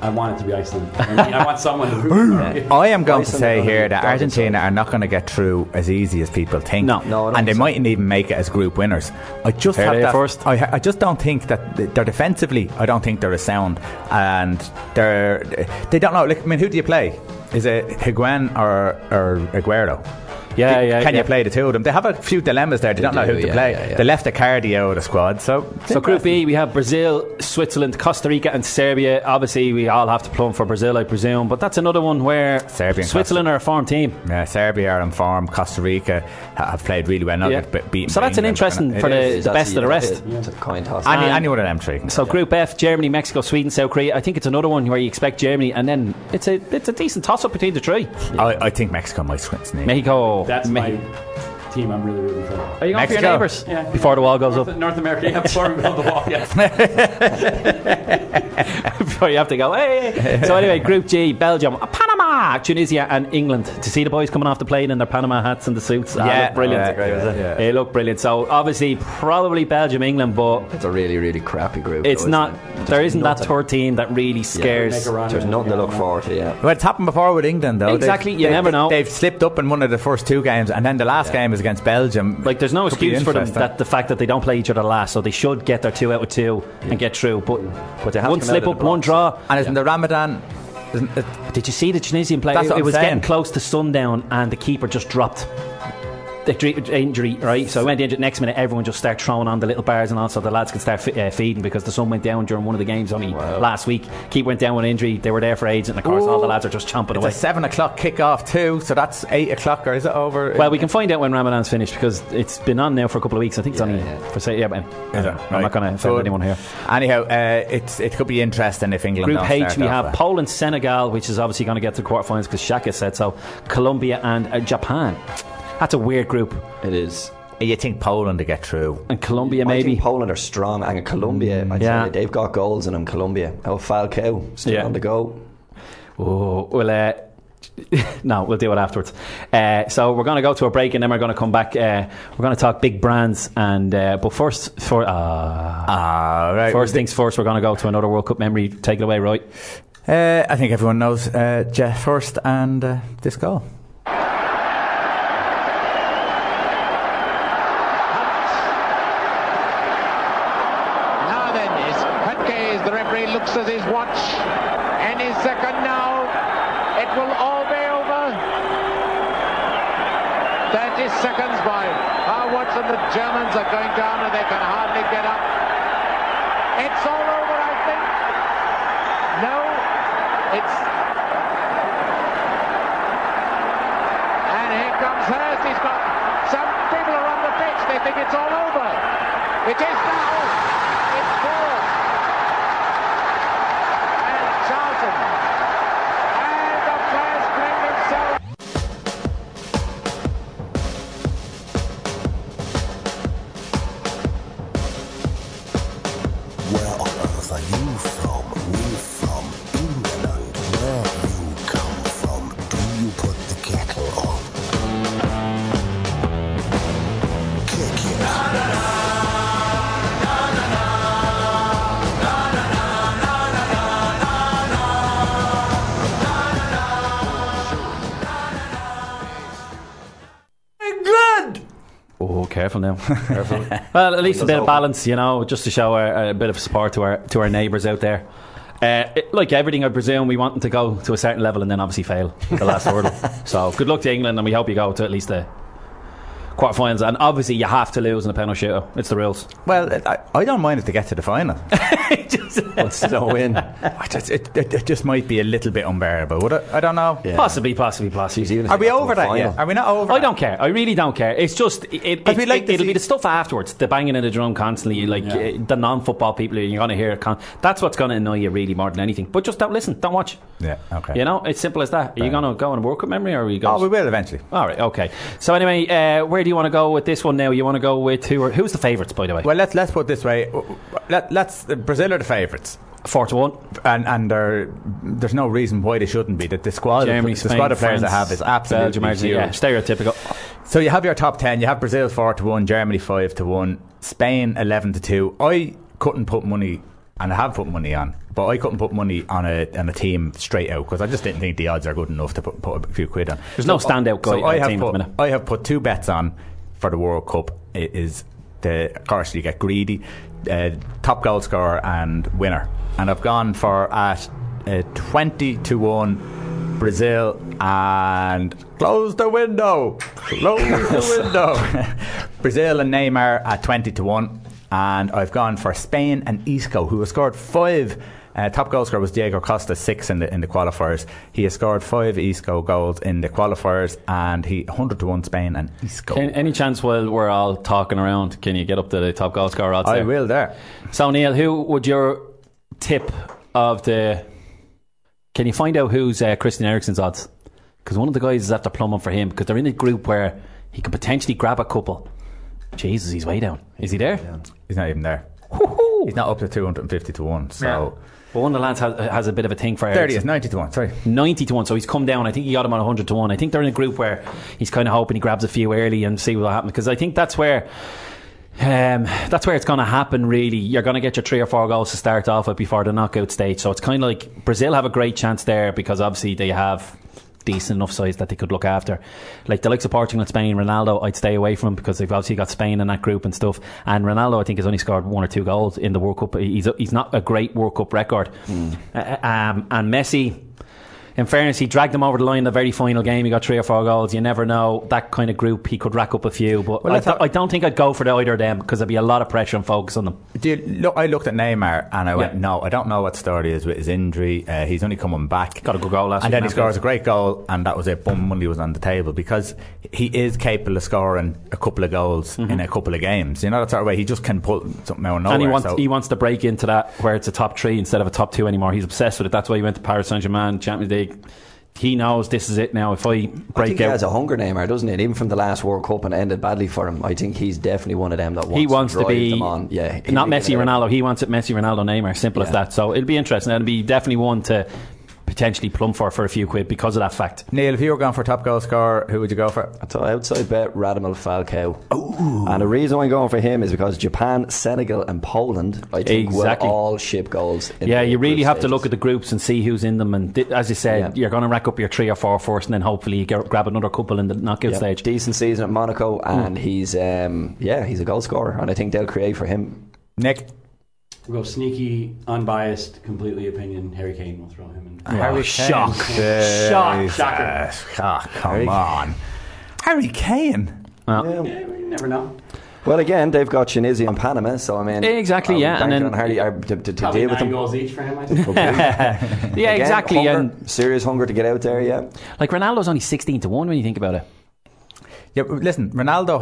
I want it to be Iceland. I want someone to root. I am going to say here that Argentina are not going to get through as easy as people think. No, and they mightn't even make it as group winners. I just don't think that they're defensively. I don't think they're as sound, and they don't know. Like, I mean, who do you play? Is it Higuain or Aguero? Kenya played at Oldham. They have a few dilemmas there. They don't know who to play. They left Icardi out of the squad. So Group E, we have Brazil, Switzerland, Costa Rica and Serbia. Obviously we all have to plumb for Brazil, I presume, but that's another one where Switzerland are a form team. Yeah, Serbia are in form. Costa Rica have played really well. So that's an interesting for the best of the rest. It's a coin toss. Any one of them three. So Group F, Germany, Mexico, Sweden, South Korea. I think it's another one where you expect Germany, and then it's a decent toss up between the three. Yeah. I think Mexico might win. Mexico. That's my team. I'm really rooting for. Are you going Mexico for your neighbours? Yeah. Before the wall goes up. North America. Yeah, before we build the wall. Yeah. Before you have to go. Hey. So anyway, Group G: Belgium, Panama, Tunisia, and England. To see the boys coming off the plane in their Panama hats and the suits. Yeah, brilliant. They look brilliant. So obviously, probably Belgium, England, but it's a really, really crappy group. It's not. There isn't that 13 that really scares. There's nothing to look forward to. Yeah. Well, it's happened before with England, though. Exactly. You never know. They've slipped up in one of the first two games, and then the last game is against Belgium. Like, there's no excuse for them that the fact that they don't play each other last, so they should get their 2 out of 2 and get through. But they have one slip up, one draw, and isn't the Ramadan? Did you see the Tunisian player? It was getting close to sundown, and the keeper just dropped. The injury, right? So I went injured. Next minute, everyone just start throwing on the little bars, and also the lads can start feeding, because the sun went down during one of the games only last week. Keep went down with injury. They were there for ages, and of course, all the lads are just chomping away. It's a 7:00 kickoff too, so that's 8:00, or is it over? Well, we can find out when Ramadan's finished, because it's been on now for a couple of weeks. I think it's only for say, I'm not going to offend anyone here. Anyhow, it could be interesting if England. Group H, we have Poland, Senegal, which is obviously going to get to the quarterfinals because Shaka said so. Colombia and Japan. That's a weird group. It is. You think Poland to get through, and Colombia maybe. I think Poland are strong, and Colombia, I'd say they've got goals in them. Colombia. Oh, Falcao still on the go. Oh well. No, we'll do it afterwards. So we're going to go to a break, and then we're going to come back. We're going to talk big brands, and but first, things first, we're going to go to another World Cup memory. Take it away, Roy. I think everyone knows Jeff Hurst and this goal. As his watch and his second now, it will all be over. 30 seconds by our watch, and the Germans are going down and they can hardly get up. It's all over, I think. No, it's, and here comes Hurst. He's got some people are on the pitch, they think it's all over. It is now. It's four. Careful now. Careful. Well, at least a bit of balance, you know, just to show a bit of support to our neighbours out there. Like everything, I presume we want them to go to a certain level and then obviously fail the last hurdle. So good luck to England, and we hope you go to at least the quarterfinals. And obviously, you have to lose in a penalty shootout. It's the rules. Well, I don't mind if they get to the final. Once they don't win, it just might be a little bit unbearable, would it? I don't know. Yeah. Possibly. Are we over that yet? Are we not over? I don't care. I really don't care. It's just it'll be the stuff afterwards, the banging of the drum constantly, the non-football people. You're going to hear it. That's what's going to annoy you really more than anything. But just don't listen. Don't watch. Yeah. Okay. You know, it's simple as that. Are you going to go on a World Cup memory, or are you going? Oh, we will eventually. All right. Okay. So anyway, where do you want to go with this one now? You want to go with who's the favourites, by the way? Well, let's put it this way. Let's Brazil are the favourites. 4-1, and there's no reason why they shouldn't be. That the squad, Germany, the Spain, squad of players France, they have is absolutely stereotypical. So you have your top 10. You have Brazil 4-1, Germany 5-1, Spain 11-2. I couldn't put money, and I have put money on, but I couldn't put money on a team straight out because I just didn't think the odds are good enough to put a few quid on. There's no standout guy. So I have put two bets on for the World Cup. It is of course you get greedy, top goal scorer and winner, and I've gone for at 20-1 Brazil and close the window. Close the window. Brazil and Neymar at 20-1, and I've gone for Spain and Isco, who has scored 5. Top goal scorer was Diego Costa, 6 in the qualifiers. He has scored 5 Isco goals in the qualifiers, and he 100-1 Spain and Isco. Any chance while we're all talking around, can you get up to the top goal scorer? I will there. So Neil, who would your tip of the? Can you find out who's Christian Eriksen's odds? Because one of the guys is after plumbing for him, because they're in a group where he could potentially grab a couple. Jesus, he's way down. Is he there? He's not even there. Woo-hoo. He's not up to 250-1. So. Yeah. But one of the lads has a bit of a thing for Eriksen. There he is, 90-1, sorry. 90-1, so he's come down. I think he got him on 100-1. I think they're in a group where he's kind of hoping he grabs a few early and see what happens. Because I think that's where it's going to happen, really. You're going to get your 3 or 4 goals to start off with before the knockout stage. So it's kind of like Brazil have a great chance there, because obviously they have decent enough size that they could look after. Like the likes of Portugal and Spain, Ronaldo, I'd stay away from, because they've obviously got Spain in that group and stuff. And Ronaldo, I think, has only scored 1 or 2 goals in the World Cup. He's not a great World Cup record. And Messi, in fairness, he dragged them over the line in the very final game. He got 3 or 4 goals. You never know. That kind of group, he could rack up a few. But I don't think I'd go for either of them, because there'd be a lot of pressure and focus on them. I looked at Neymar and I went, no, I don't know what the story is with his injury. He's only coming back. Got a good goal last week. And then he scores a great goal, and that was it. Bum money was on the table, because he is capable of scoring a couple of goals in a couple of games. You know, that sort of way. He just can pull something out of nowhere. And he wants to break into that where it's a top 3 instead of a top 2 anymore. He's obsessed with it. That's why he went to Paris Saint-Germain, Champions League. He knows this is it now. If I break out, I think he has a hunger, Neymar, doesn't it? Even from the last World Cup, and ended badly for him. I think he's definitely one of them that wants to drive them on. Yeah, not Messi, Ronaldo. He wants it Messi, Ronaldo, Neymar. Simple as that. So it'll be interesting. It'll be definitely one to potentially plumb for a few quid because of that fact. Neil, if you were going for top goal scorer, who would you go for? I thought outside bet Radamel Falcao. Ooh. And the reason I'm going for him is because Japan, Senegal and Poland, I think, will all ship goals in the you really have to look at the groups and see who's in them, and as you said, you're going to rack up your 3 or 4 first, and then hopefully you grab another couple in the knockout stage. Decent season at Monaco, and he's a goal scorer, and I think they'll create for him. Nick? We'll go sneaky, unbiased, completely opinion. Harry Kane, will throw him in. Harry Kane. Shocker. Oh, come on. Harry Kane. Well, you never know. Well, again, they've got Tunisia and Panama, so I mean, exactly, and then Harry to deal with them. 9 goals each for him, I think. Again, exactly. Hunger, serious hunger to get out there. Yeah, like Ronaldo's only 16-1 when you think about it. Yeah, listen, Ronaldo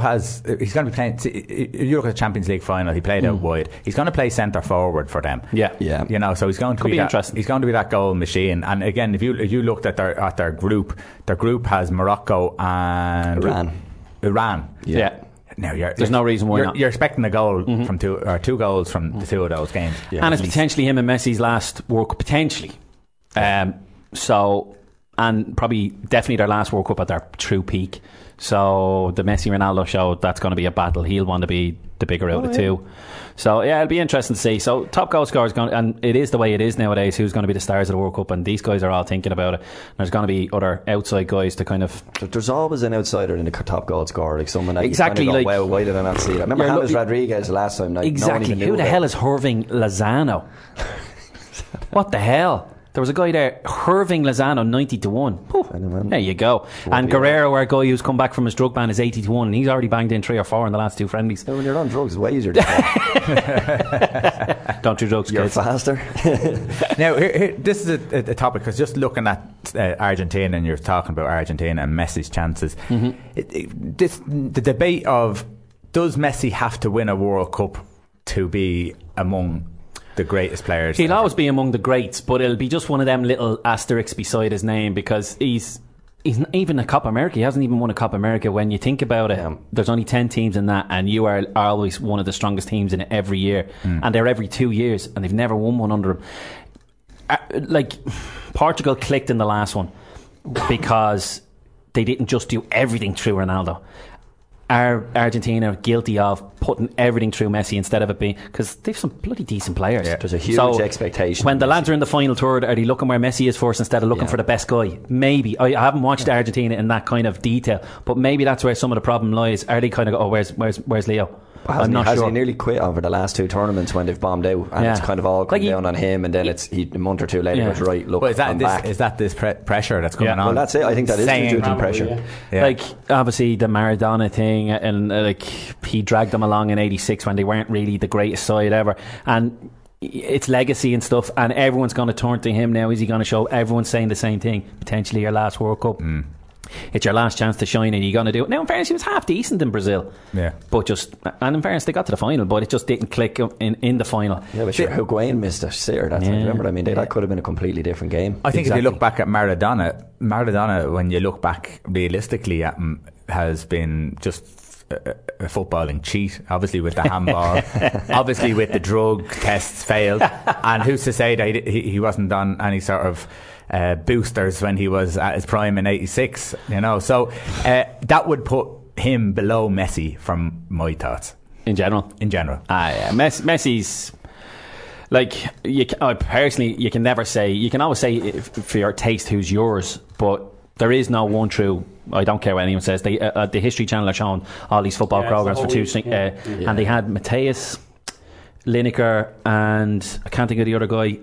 he's going to be playing. If you look at the Champions League final, he played out wide. He's going to play centre forward for them. Yeah. You know, so he's going to be interesting. He's going to be that goal machine. And again, if you looked at their group, their group has Morocco and Iran. Yeah. No, there's no reason why not. You're expecting a goal from 2 goals from the 2 of those games. Yeah. And it's potentially him and Messi's last World Cup, potentially. And probably definitely their last World Cup at their true peak. So the Messi-Ronaldo show, that's going to be a battle. He'll want to be the bigger out of 2. So it'll be interesting to see. So top goal scorers, and it is the way it is nowadays, who's going to be the stars of the World Cup, and these guys are all thinking about it. And there's going to be other outside guys to kind of... There's always an outsider in the top goal scorer, like someone that you kind of go, why did I not see that? I remember James Rodriguez last time. Like, exactly. Who the hell is Irving Lozano? What the hell? There was a guy there, Irving Lozano, 90-1. Ooh, there you go. And Guerrero, our guy who's come back from his drug ban, is 80-1, and he's already banged in 3 or 4 in the last 2 friendlies. So when you're on drugs, it's way easier to don't do drugs, you're kids. Faster. Now, this is a topic, because just looking at Argentina, and you're talking about Argentina and Messi's chances, the debate of, does Messi have to win a World Cup to be among the greatest players? He'll always be among the greats, but it'll be just one of them little asterisks beside his name, because he's not even a Copa America. He hasn't even won a Copa America. When you think about it, there's only 10 teams in that, and you are always one of the strongest teams in it every year, and they're every 2 years, and they've never won one under him. Like Portugal clicked in the last one because they didn't just do everything through Ronaldo. Argentina are guilty of putting everything through Messi instead of it being, because they've some bloody decent players. There's a huge expectation. When the lads are in the final third, are they looking where Messi is first instead of looking for the best guy? Maybe. I haven't watched Argentina in that kind of detail, but maybe that's where some of the problem lies. Are they kind of go, where's Leo? I'm not sure. He nearly quit over the last two tournaments when they've bombed out, and it's kind of all come down on him, and then a month or two later it's right, look, is that this pressure that's going on? Well, that's it. I think that is due to pressure. Yeah. Like, obviously the Maradona thing, and like he dragged them along in '86 when they weren't really the greatest side ever, and it's legacy and stuff, and everyone's going to turn to him now. Is he going to show everyone's saying the same thing? Potentially your last World Cup. Mm. It's your last chance to shine, and you're going to do it. Now, in fairness, he was half decent in Brazil. Yeah. But just, and in fairness, they got to the final, but it just didn't click in the final. Yeah, but Higuain missed a sitter. That's what I remember. I mean, that could have been a completely different game. I think if you look back at Maradona, when you look back realistically at him, has been just a footballing cheat, obviously with the handball, obviously with the drug tests failed, and who's to say that he wasn't on any sort of boosters when he was at his prime in '86, you know? So that would put him below Messi from my thoughts. In general. Yeah. Messi's like, personally, you can never say, you can always say for your taste who's yours, but there is no one true. I don't care what anyone says. They, the History Channel are showing all these football programs for 2 weeks, and they had Matthias, Lineker, and I can't think of the other guy.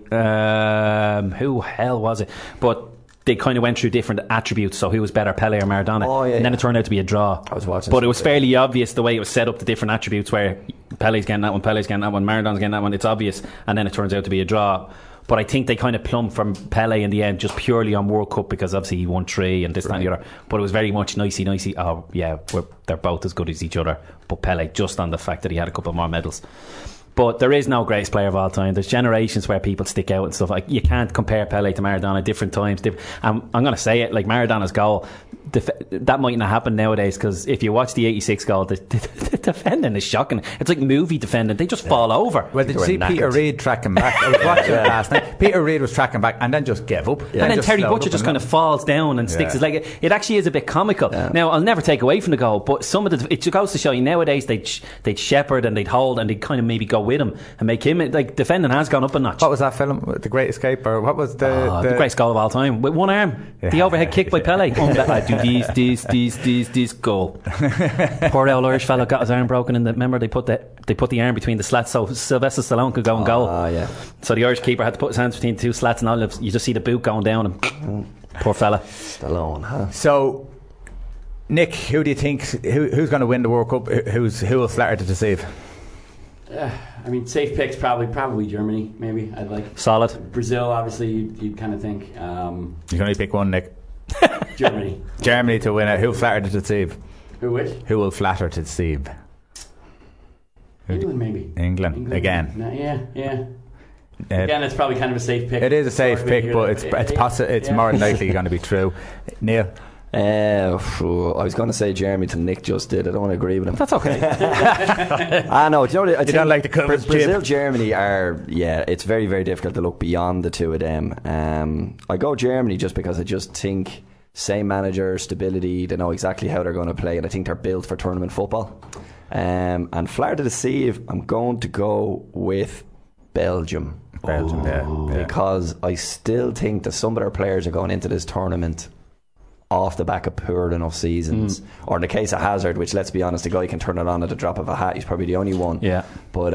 Who hell was it? But they kind of went through different attributes. So who was better, Pelé or Maradona? And then it turned out to be a draw. I was watching, but it was fairly obvious the way it was set up, the different attributes where Pelé's getting that one, Maradona's getting that one. It's obvious, and then it turns out to be a draw. But I think they kind of plumbed from Pelé in the end, just purely on World Cup, because obviously he won 3 and this, that, and the other. But it was very much nicey. Oh yeah, they're both as good as each other. But Pelé, just on the fact that he had a couple more medals. But there is no greatest player of all time. There's generations where people stick out and stuff. Like, you can't compare Pelé to Maradona. Different times. I'm going to say it, like Maradona's goal, that might not happen nowadays, because if you watch the '86 goal, the defending is shocking. It's like movie defending. They just fall over. Well, did you see Peter Reid tracking back? I was watching it last night. Peter Reid was tracking back and then just gave up. Yeah. And then Terry Butcher just kind of falls down and sticks his leg. It actually is a bit comical. Yeah. Now, I'll never take away from the goal, but some of it goes to show you nowadays they'd shepherd and they'd hold and they'd kind of maybe go with him and make him, like, defending has gone up a notch. What was that film, The Great Escape, or what was the greatest goal of all time with one arm, the overhead kick by Pelé? I do this goal. Poor old Irish fella got his arm broken, and remember they put the arm between the slats so Sylvester Stallone could go and goal. So the Irish keeper had to put his hands between the two slats, and all of you just see the boot going down, and poor fella Stallone. So Nick, who do you think who's going to win the World Cup? Who will flatter to deceive? I mean, safe picks probably Germany. Maybe I'd like solid Brazil. Obviously, you'd kind of think you can only pick one, Nick. Germany. Germany to win it. Who flattered to deceive? Who which? Who will flatter to deceive? England, maybe. England. Again. No, yeah. Again, it's probably kind of a safe pick. It is a safe pick, but it's more likely going to be true. Neil. I was going to say Jeremy till Nick just did. I don't agree with him. That's okay. I know. Do you know what I think? You don't like the covers. Brazil, Germany are. Yeah, it's very, very difficult to look beyond the two of them. I go Germany just because I just think same manager, stability. They know exactly how they're going to play, and I think they're built for tournament football. And flair to deceive, I'm going to go with Belgium. Because I still think that some of their players are going into this tournament off the back of poor enough seasons, or in the case of Hazard, which, let's be honest, the guy can turn it on at the drop of a hat. He's probably the only one. Yeah. But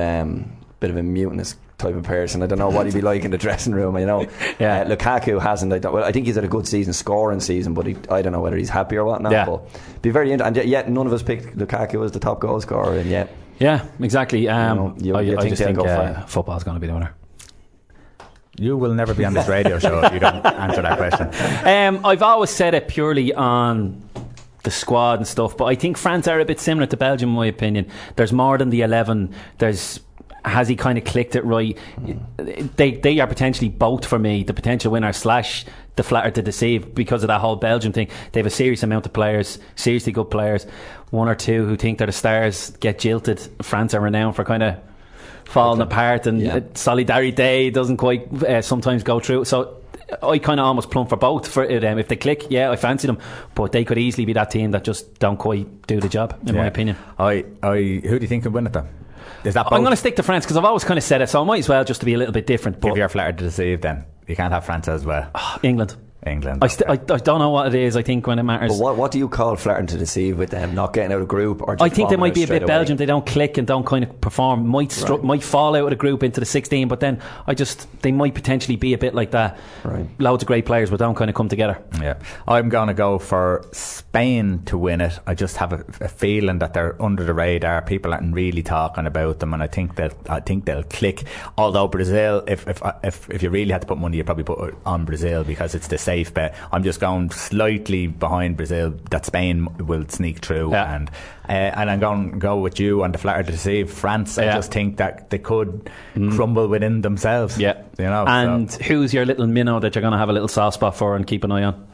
bit of a mutinous type of person. I don't know what he'd be like in the dressing room. Lukaku hasn't. I think he's had a good season, scoring season, but I don't know whether he's happy or whatnot. Yeah. But be very interesting. And yet, none of us picked Lukaku as the top goal scorer. And yet, yeah, exactly. I think football's going to be the winner. You will never be on this radio show if you don't answer that question. I've always said it purely on the squad and stuff, but I think France are a bit similar to Belgium, in my opinion. There's more than the 11. Has he kind of clicked it right? They are potentially both, for me, the potential winner / the flatter to deceive, because of that whole Belgium thing. They have a serious amount of players, seriously good players. One or two who think they're the stars get jilted. France are renowned for kind of falling apart, and solidarity doesn't quite sometimes go through. So I kind of almost plumb for both. For if they click, I fancy them, but they could easily be that team that just don't quite do the job, in my opinion. Who do you think could win it then? I'm going to stick to France, because I've always kind of said it, so I might as well, just to be a little bit different. But if you're flattered to deceive, then you can't have France as well. England. England. I don't know what it is, I think, when it matters. But what do you call flirting to deceive with them? Not getting out of group? Or just I think they might be a bit away. Belgium, they don't click and don't kind of perform. Might fall out of the group into the 16, but then they might potentially be a bit like that. Right. Loads of great players, but don't kind of come together. Yeah, I'm going to go for Spain to win it. I just have a feeling that they're under the radar. People aren't really talking about them, and I think they'll click. Although Brazil, if you really had to put money, you'd probably put it on Brazil because it's the safe bet. I'm just going slightly behind Brazil that Spain will sneak through, yeah. And I'm going to go with you on the flatter to deceive France. Yeah. I just think that they could crumble within themselves. Yeah, you know. And who's your little minnow that you're going to have a little soft spot for and keep an eye on?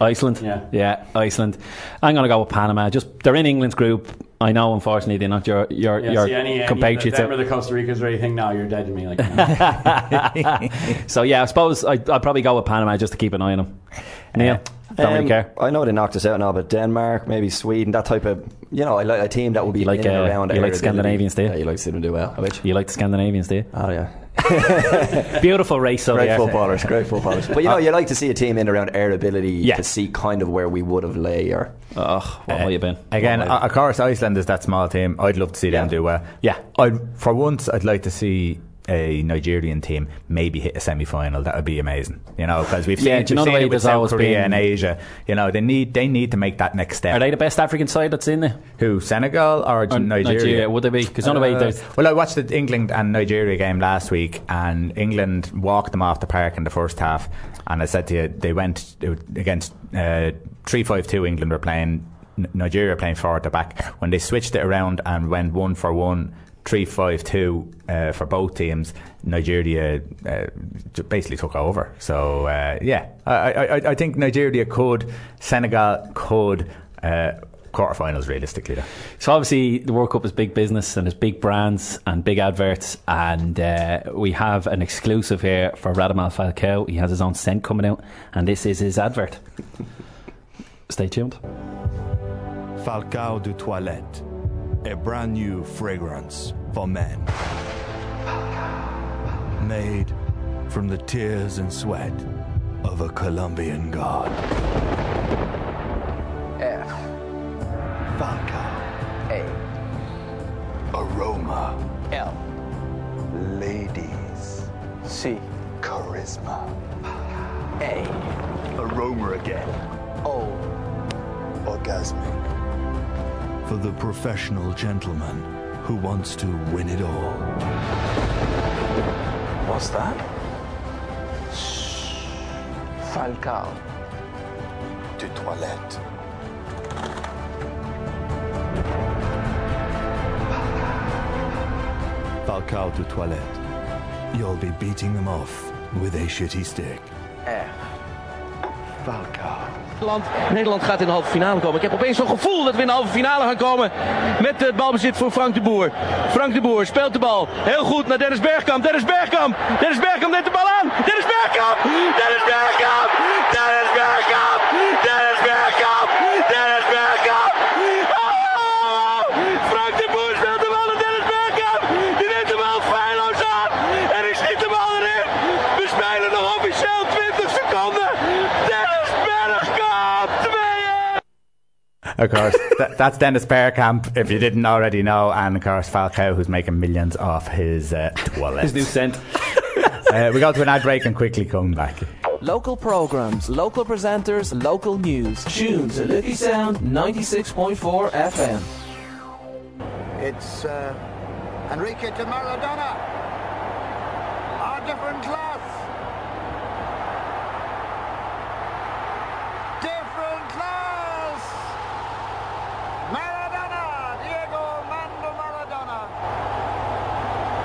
Iceland. Yeah, Iceland. I'm going to go with Panama. Just they're in England's group. I know, unfortunately, they're not your compatriots. Remember the Costa Ricans or anything? No, you're dead to me. Like, no. So yeah, I suppose I'd probably go with Panama just to keep an eye on them. Neil, don't really care. I know they knocked us out now, but Denmark, maybe Sweden, that type of, you know, I like a team that would be like around. You like Scandinavians, do you? Yeah, you like to see them do well. You like the Scandinavians, do you? Oh yeah. Beautiful race over there. Great footballers. But you know, you like to see a team in around our ability to see kind of where we would have lay or what might have been. Again, of course, Iceland is that small team. I'd love to see them do well. Yeah, for once, I'd like to see a Nigerian team maybe hit a semi-final. That would be amazing, you know, because we've seen it with South Korea and Asia. You know, they need to make that next step. Are they the best African side that's in there? Who, Senegal or Nigeria? Would they be? Because well, I watched the England and Nigeria game last week, and England walked them off the park in the first half. And I said to you, they went against 3-5-2. England were playing, Nigeria playing forward to back. When they switched it around and went 1-for-1. 3-5-2 for both teams, Nigeria basically took over. So I think Nigeria could, Senegal could, quarterfinals realistically though. So obviously the World Cup is big business and there's big brands and big adverts, and we have an exclusive here for Radamel Falcao. He has his own scent coming out, and this is his advert. Stay tuned. Falcao de Toilette, a brand new fragrance for men, made from the tears and sweat of a Colombian god. F. Falcao. A. Aroma. L. Ladies. C. Charisma. A. Aroma again. O. Orgasmic. For the professional gentleman who wants to win it all. What's that? Shh. Falcao de Toilette. Falcao de Toilette. You'll be beating them off with a shitty stick. Falcao. Nederland gaat in de halve finale komen. Ik heb opeens zo'n gevoel dat we in de halve finale gaan komen met het balbezit voor Frank de Boer. Frank de Boer speelt de bal heel goed naar Dennis Bergkamp. Dennis Bergkamp neemt de bal aan. Dennis Bergkamp. Oh! Frank de Boer speelt de bal naar Dennis Bergkamp. Die neemt de bal feilloos aan. En hij schiet de bal erin. We spelen nog officieel 20 seconden. Of course, that's Dennis Bergkamp, if you didn't already know. And of course, Falcao, who's making millions off his toilet. His new scent. We go to an ad break and quickly come back. Local programs, local presenters, local news. Tune to Liffey Sound 96.4 FM. It's Enrique to Maradona. Our different class.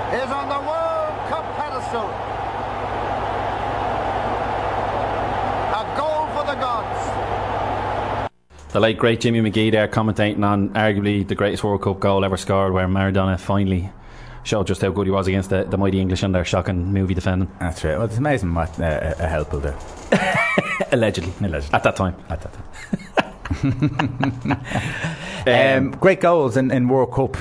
Is on the World Cup pedestal. A goal for the gods. The late great Jimmy McGee there commentating on arguably the greatest World Cup goal ever scored, where Maradona finally showed just how good he was against the mighty English and their shocking movie defending. That's right. Well, it's amazing what a help will do. Allegedly. At that time. Great goals in World Cup.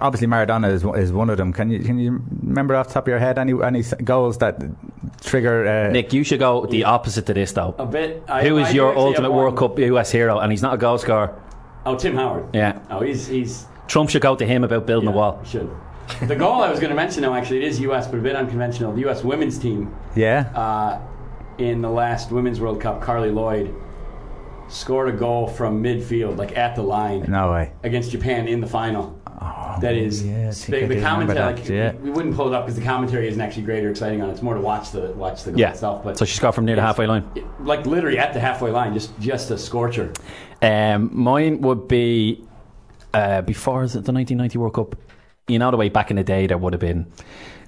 Obviously Maradona is one of them. Can you remember off the top of your head any goals that trigger. Nick, you should go the opposite to this though. A bit. Who is your ultimate World Cup US hero? And he's not a goal scorer. Oh, Tim Howard. Yeah. Oh, he's. Trump should go to him about building a wall. Should. The goal I was going to mention, though, actually, it is US, but a bit unconventional. The US women's team. Yeah. In the last Women's World Cup, Carly Lloyd scored a goal from midfield, like at the line. No way. Against Japan in the final. Oh, that is the commentary. We wouldn't pull it up because the commentary isn't actually great or exciting on it. It's more to watch the goal itself. But so she scored from near the halfway line, like literally at the halfway line, just a scorcher. Mine would be before the 1990 World Cup. You know the way back in the day there would have been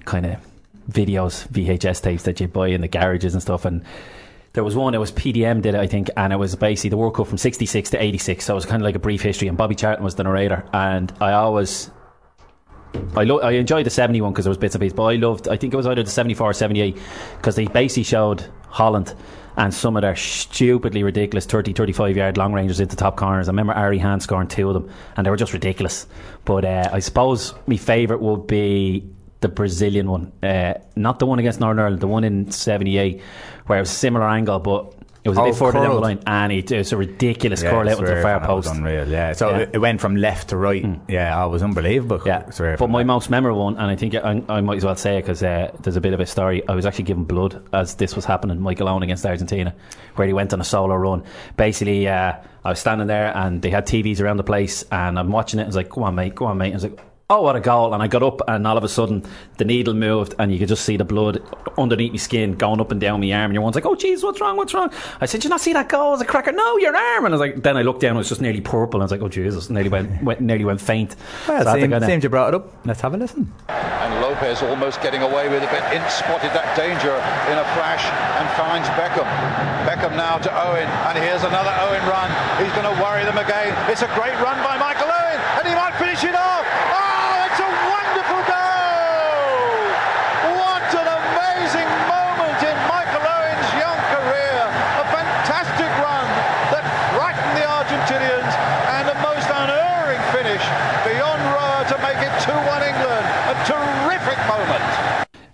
kind of videos, VHS tapes that you buy in the garages and stuff, and there was one, it was PDM did it, I think, and it was basically the World Cup from 66 to 86, so it was kind of like a brief history, and Bobby Charlton was the narrator, and I enjoyed the 71 because there was bits and pieces, but I think it was either the 74 or 78 because they basically showed Holland and some of their stupidly ridiculous 35 yard long rangers into top corners. I remember Ari Hahn scoring two of them and they were just ridiculous, but I suppose my favourite would be the Brazilian one, not the one against Northern Ireland, the one in 78 where it was a similar angle but it was a bit further down the line, and it was a ridiculous curl out into the far post. It was unreal, It went from left to right. It was unbelievable. But my most memorable one, and I think I might as well say it because there's a bit of a story. I was actually giving blood as this was happening, Michael Owen against Argentina, where he went on a solo run. Basically, I was standing there and they had TVs around the place and I'm watching it. I was like, go on mate. And I was like, oh, what a goal. And I got up and all of a sudden the needle moved and you could just see the blood underneath my skin going up and down my arm, and your one's like, oh jeez, what's wrong? I said, did you not see that goal? It was a cracker. No, your arm. And I was like, then I looked down, it was just nearly purple, and I was like, oh Jesus, nearly went faint. Well, so it seems you brought it up. Let's have a listen. And Lopez almost getting away with it, but Ince spotted that danger in a flash and finds Beckham now to Owen, and here's another Owen run. He's going to worry them again. It's a great run by Michael Owen and he might finish it off.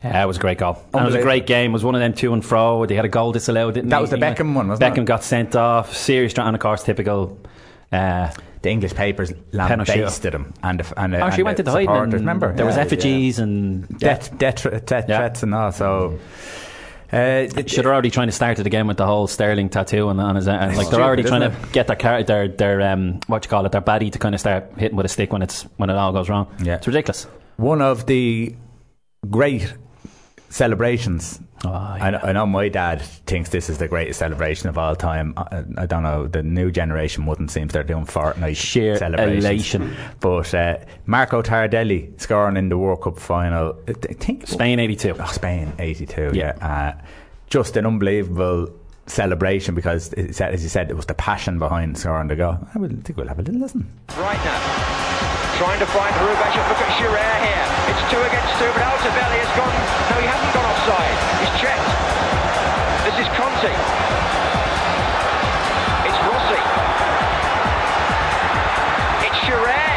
Yeah, it was a great goal. And it was a great game. It was one of them to and fro. They had a goal disallowed, didn't they? That was the Beckham one, wasn't it? Beckham got sent off. Serious, and of course, typical. The English papers lambasted him. And she went to the hiding. Remember? There was effigies and death threats and all, so... they're already trying to start it again with the whole Sterling tattoo and on his, and like they're already trying to get their their baddie to kind of start hitting with a stick when it all goes wrong. Yeah, it's ridiculous. One of the great celebrations. I know my dad thinks this is the greatest celebration of all time. I don't know, the new generation wouldn't seem to start doing fortnight sheer elation. But Marco Tardelli scoring in the World Cup final, I think Spain 82. Just an unbelievable celebration because, as you said, it was the passion behind scoring the goal. I think we'll have a little listen. Right now, trying to find Rubesch. Look at Schirrer here. It's 2 against 2, but Altobelli has gone. No, he hasn't gone offside. He's checked. This is Conte. It's Rossi. It's Schirrer.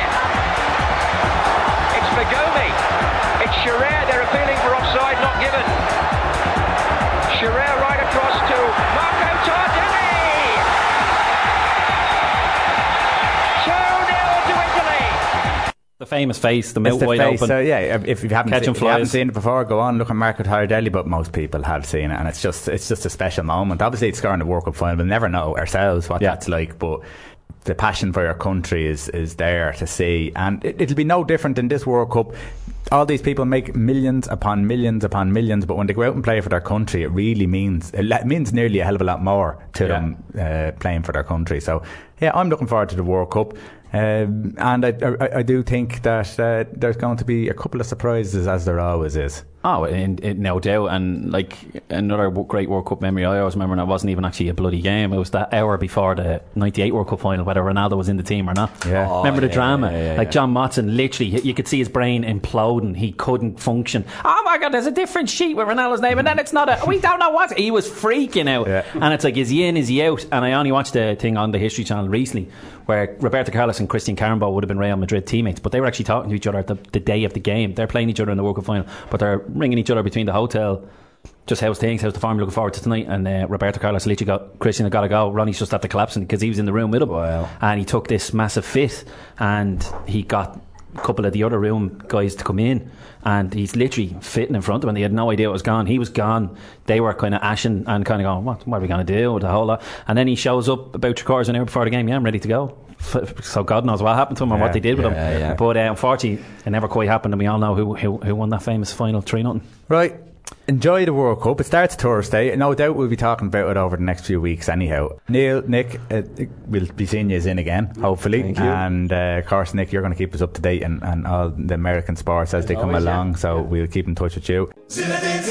It's Magomi. It's Schirrer. They're appealing for offside, not given. Schirrer right across to Marco Tardelli. The famous face, the mouth wide open. So if you haven't seen it before, go on, look at Marco Tardelli, but most people have seen it, and it's just a special moment. Obviously, it's scoring the World Cup final. We'll never know ourselves what that's like, but the passion for your country is there to see, and it'll be no different in this World Cup. All these people make millions upon millions upon millions, but when they go out and play for their country, it really means nearly a hell of a lot more to them playing for their country. So I'm looking forward to the World Cup. And I do think that there's going to be a couple of surprises, as there always is. Oh, no doubt. And like another great World Cup memory I always remember, and it wasn't even actually a bloody game, it was that hour before the 98 World Cup final, whether Ronaldo was in the team or not. Remember the drama? John Motson, literally you could see his brain imploding. He couldn't function. Oh my God, there's a different sheet with Ronaldo's name, and then it's not we don't know what. He was freaking out. And it's like, is he in, is he out? And I only watched a thing on the History Channel recently where Roberto Carlos and Cristian Carambo would have been Real Madrid teammates, but they were actually talking to each other at the day of the game. They're playing each other in the World Cup final, but they're ringing each other between the hotel just how's things, how's the farm, looking forward to tonight? And Roberto Carlos Lichi got Cristiano got a goal. Ronnie's just at the collapsing because he was in the room with him. Wow. And he took this massive fit, and he got a couple of the other room guys to come in, and he's literally fitting in front of him. They had no idea it was gone. He was gone. They were kind of ashing and kind of going, what are we going to do with the whole lot? And then he shows up about 3/4 an hour before the game. Yeah, I'm ready to go. So God knows what happened to him, or what they did with him. Yeah. But unfortunately, it never quite happened, and we all know who won that famous final 3-0. Right. Enjoy the World Cup. It starts Thursday. No doubt we'll be talking about it over the next few weeks anyhow. Neil, Nick, we'll be seeing you in again, hopefully. Thank you. And of course, Nick, you're going to keep us up to date and all the American sports as they come along. So we'll keep in touch with you.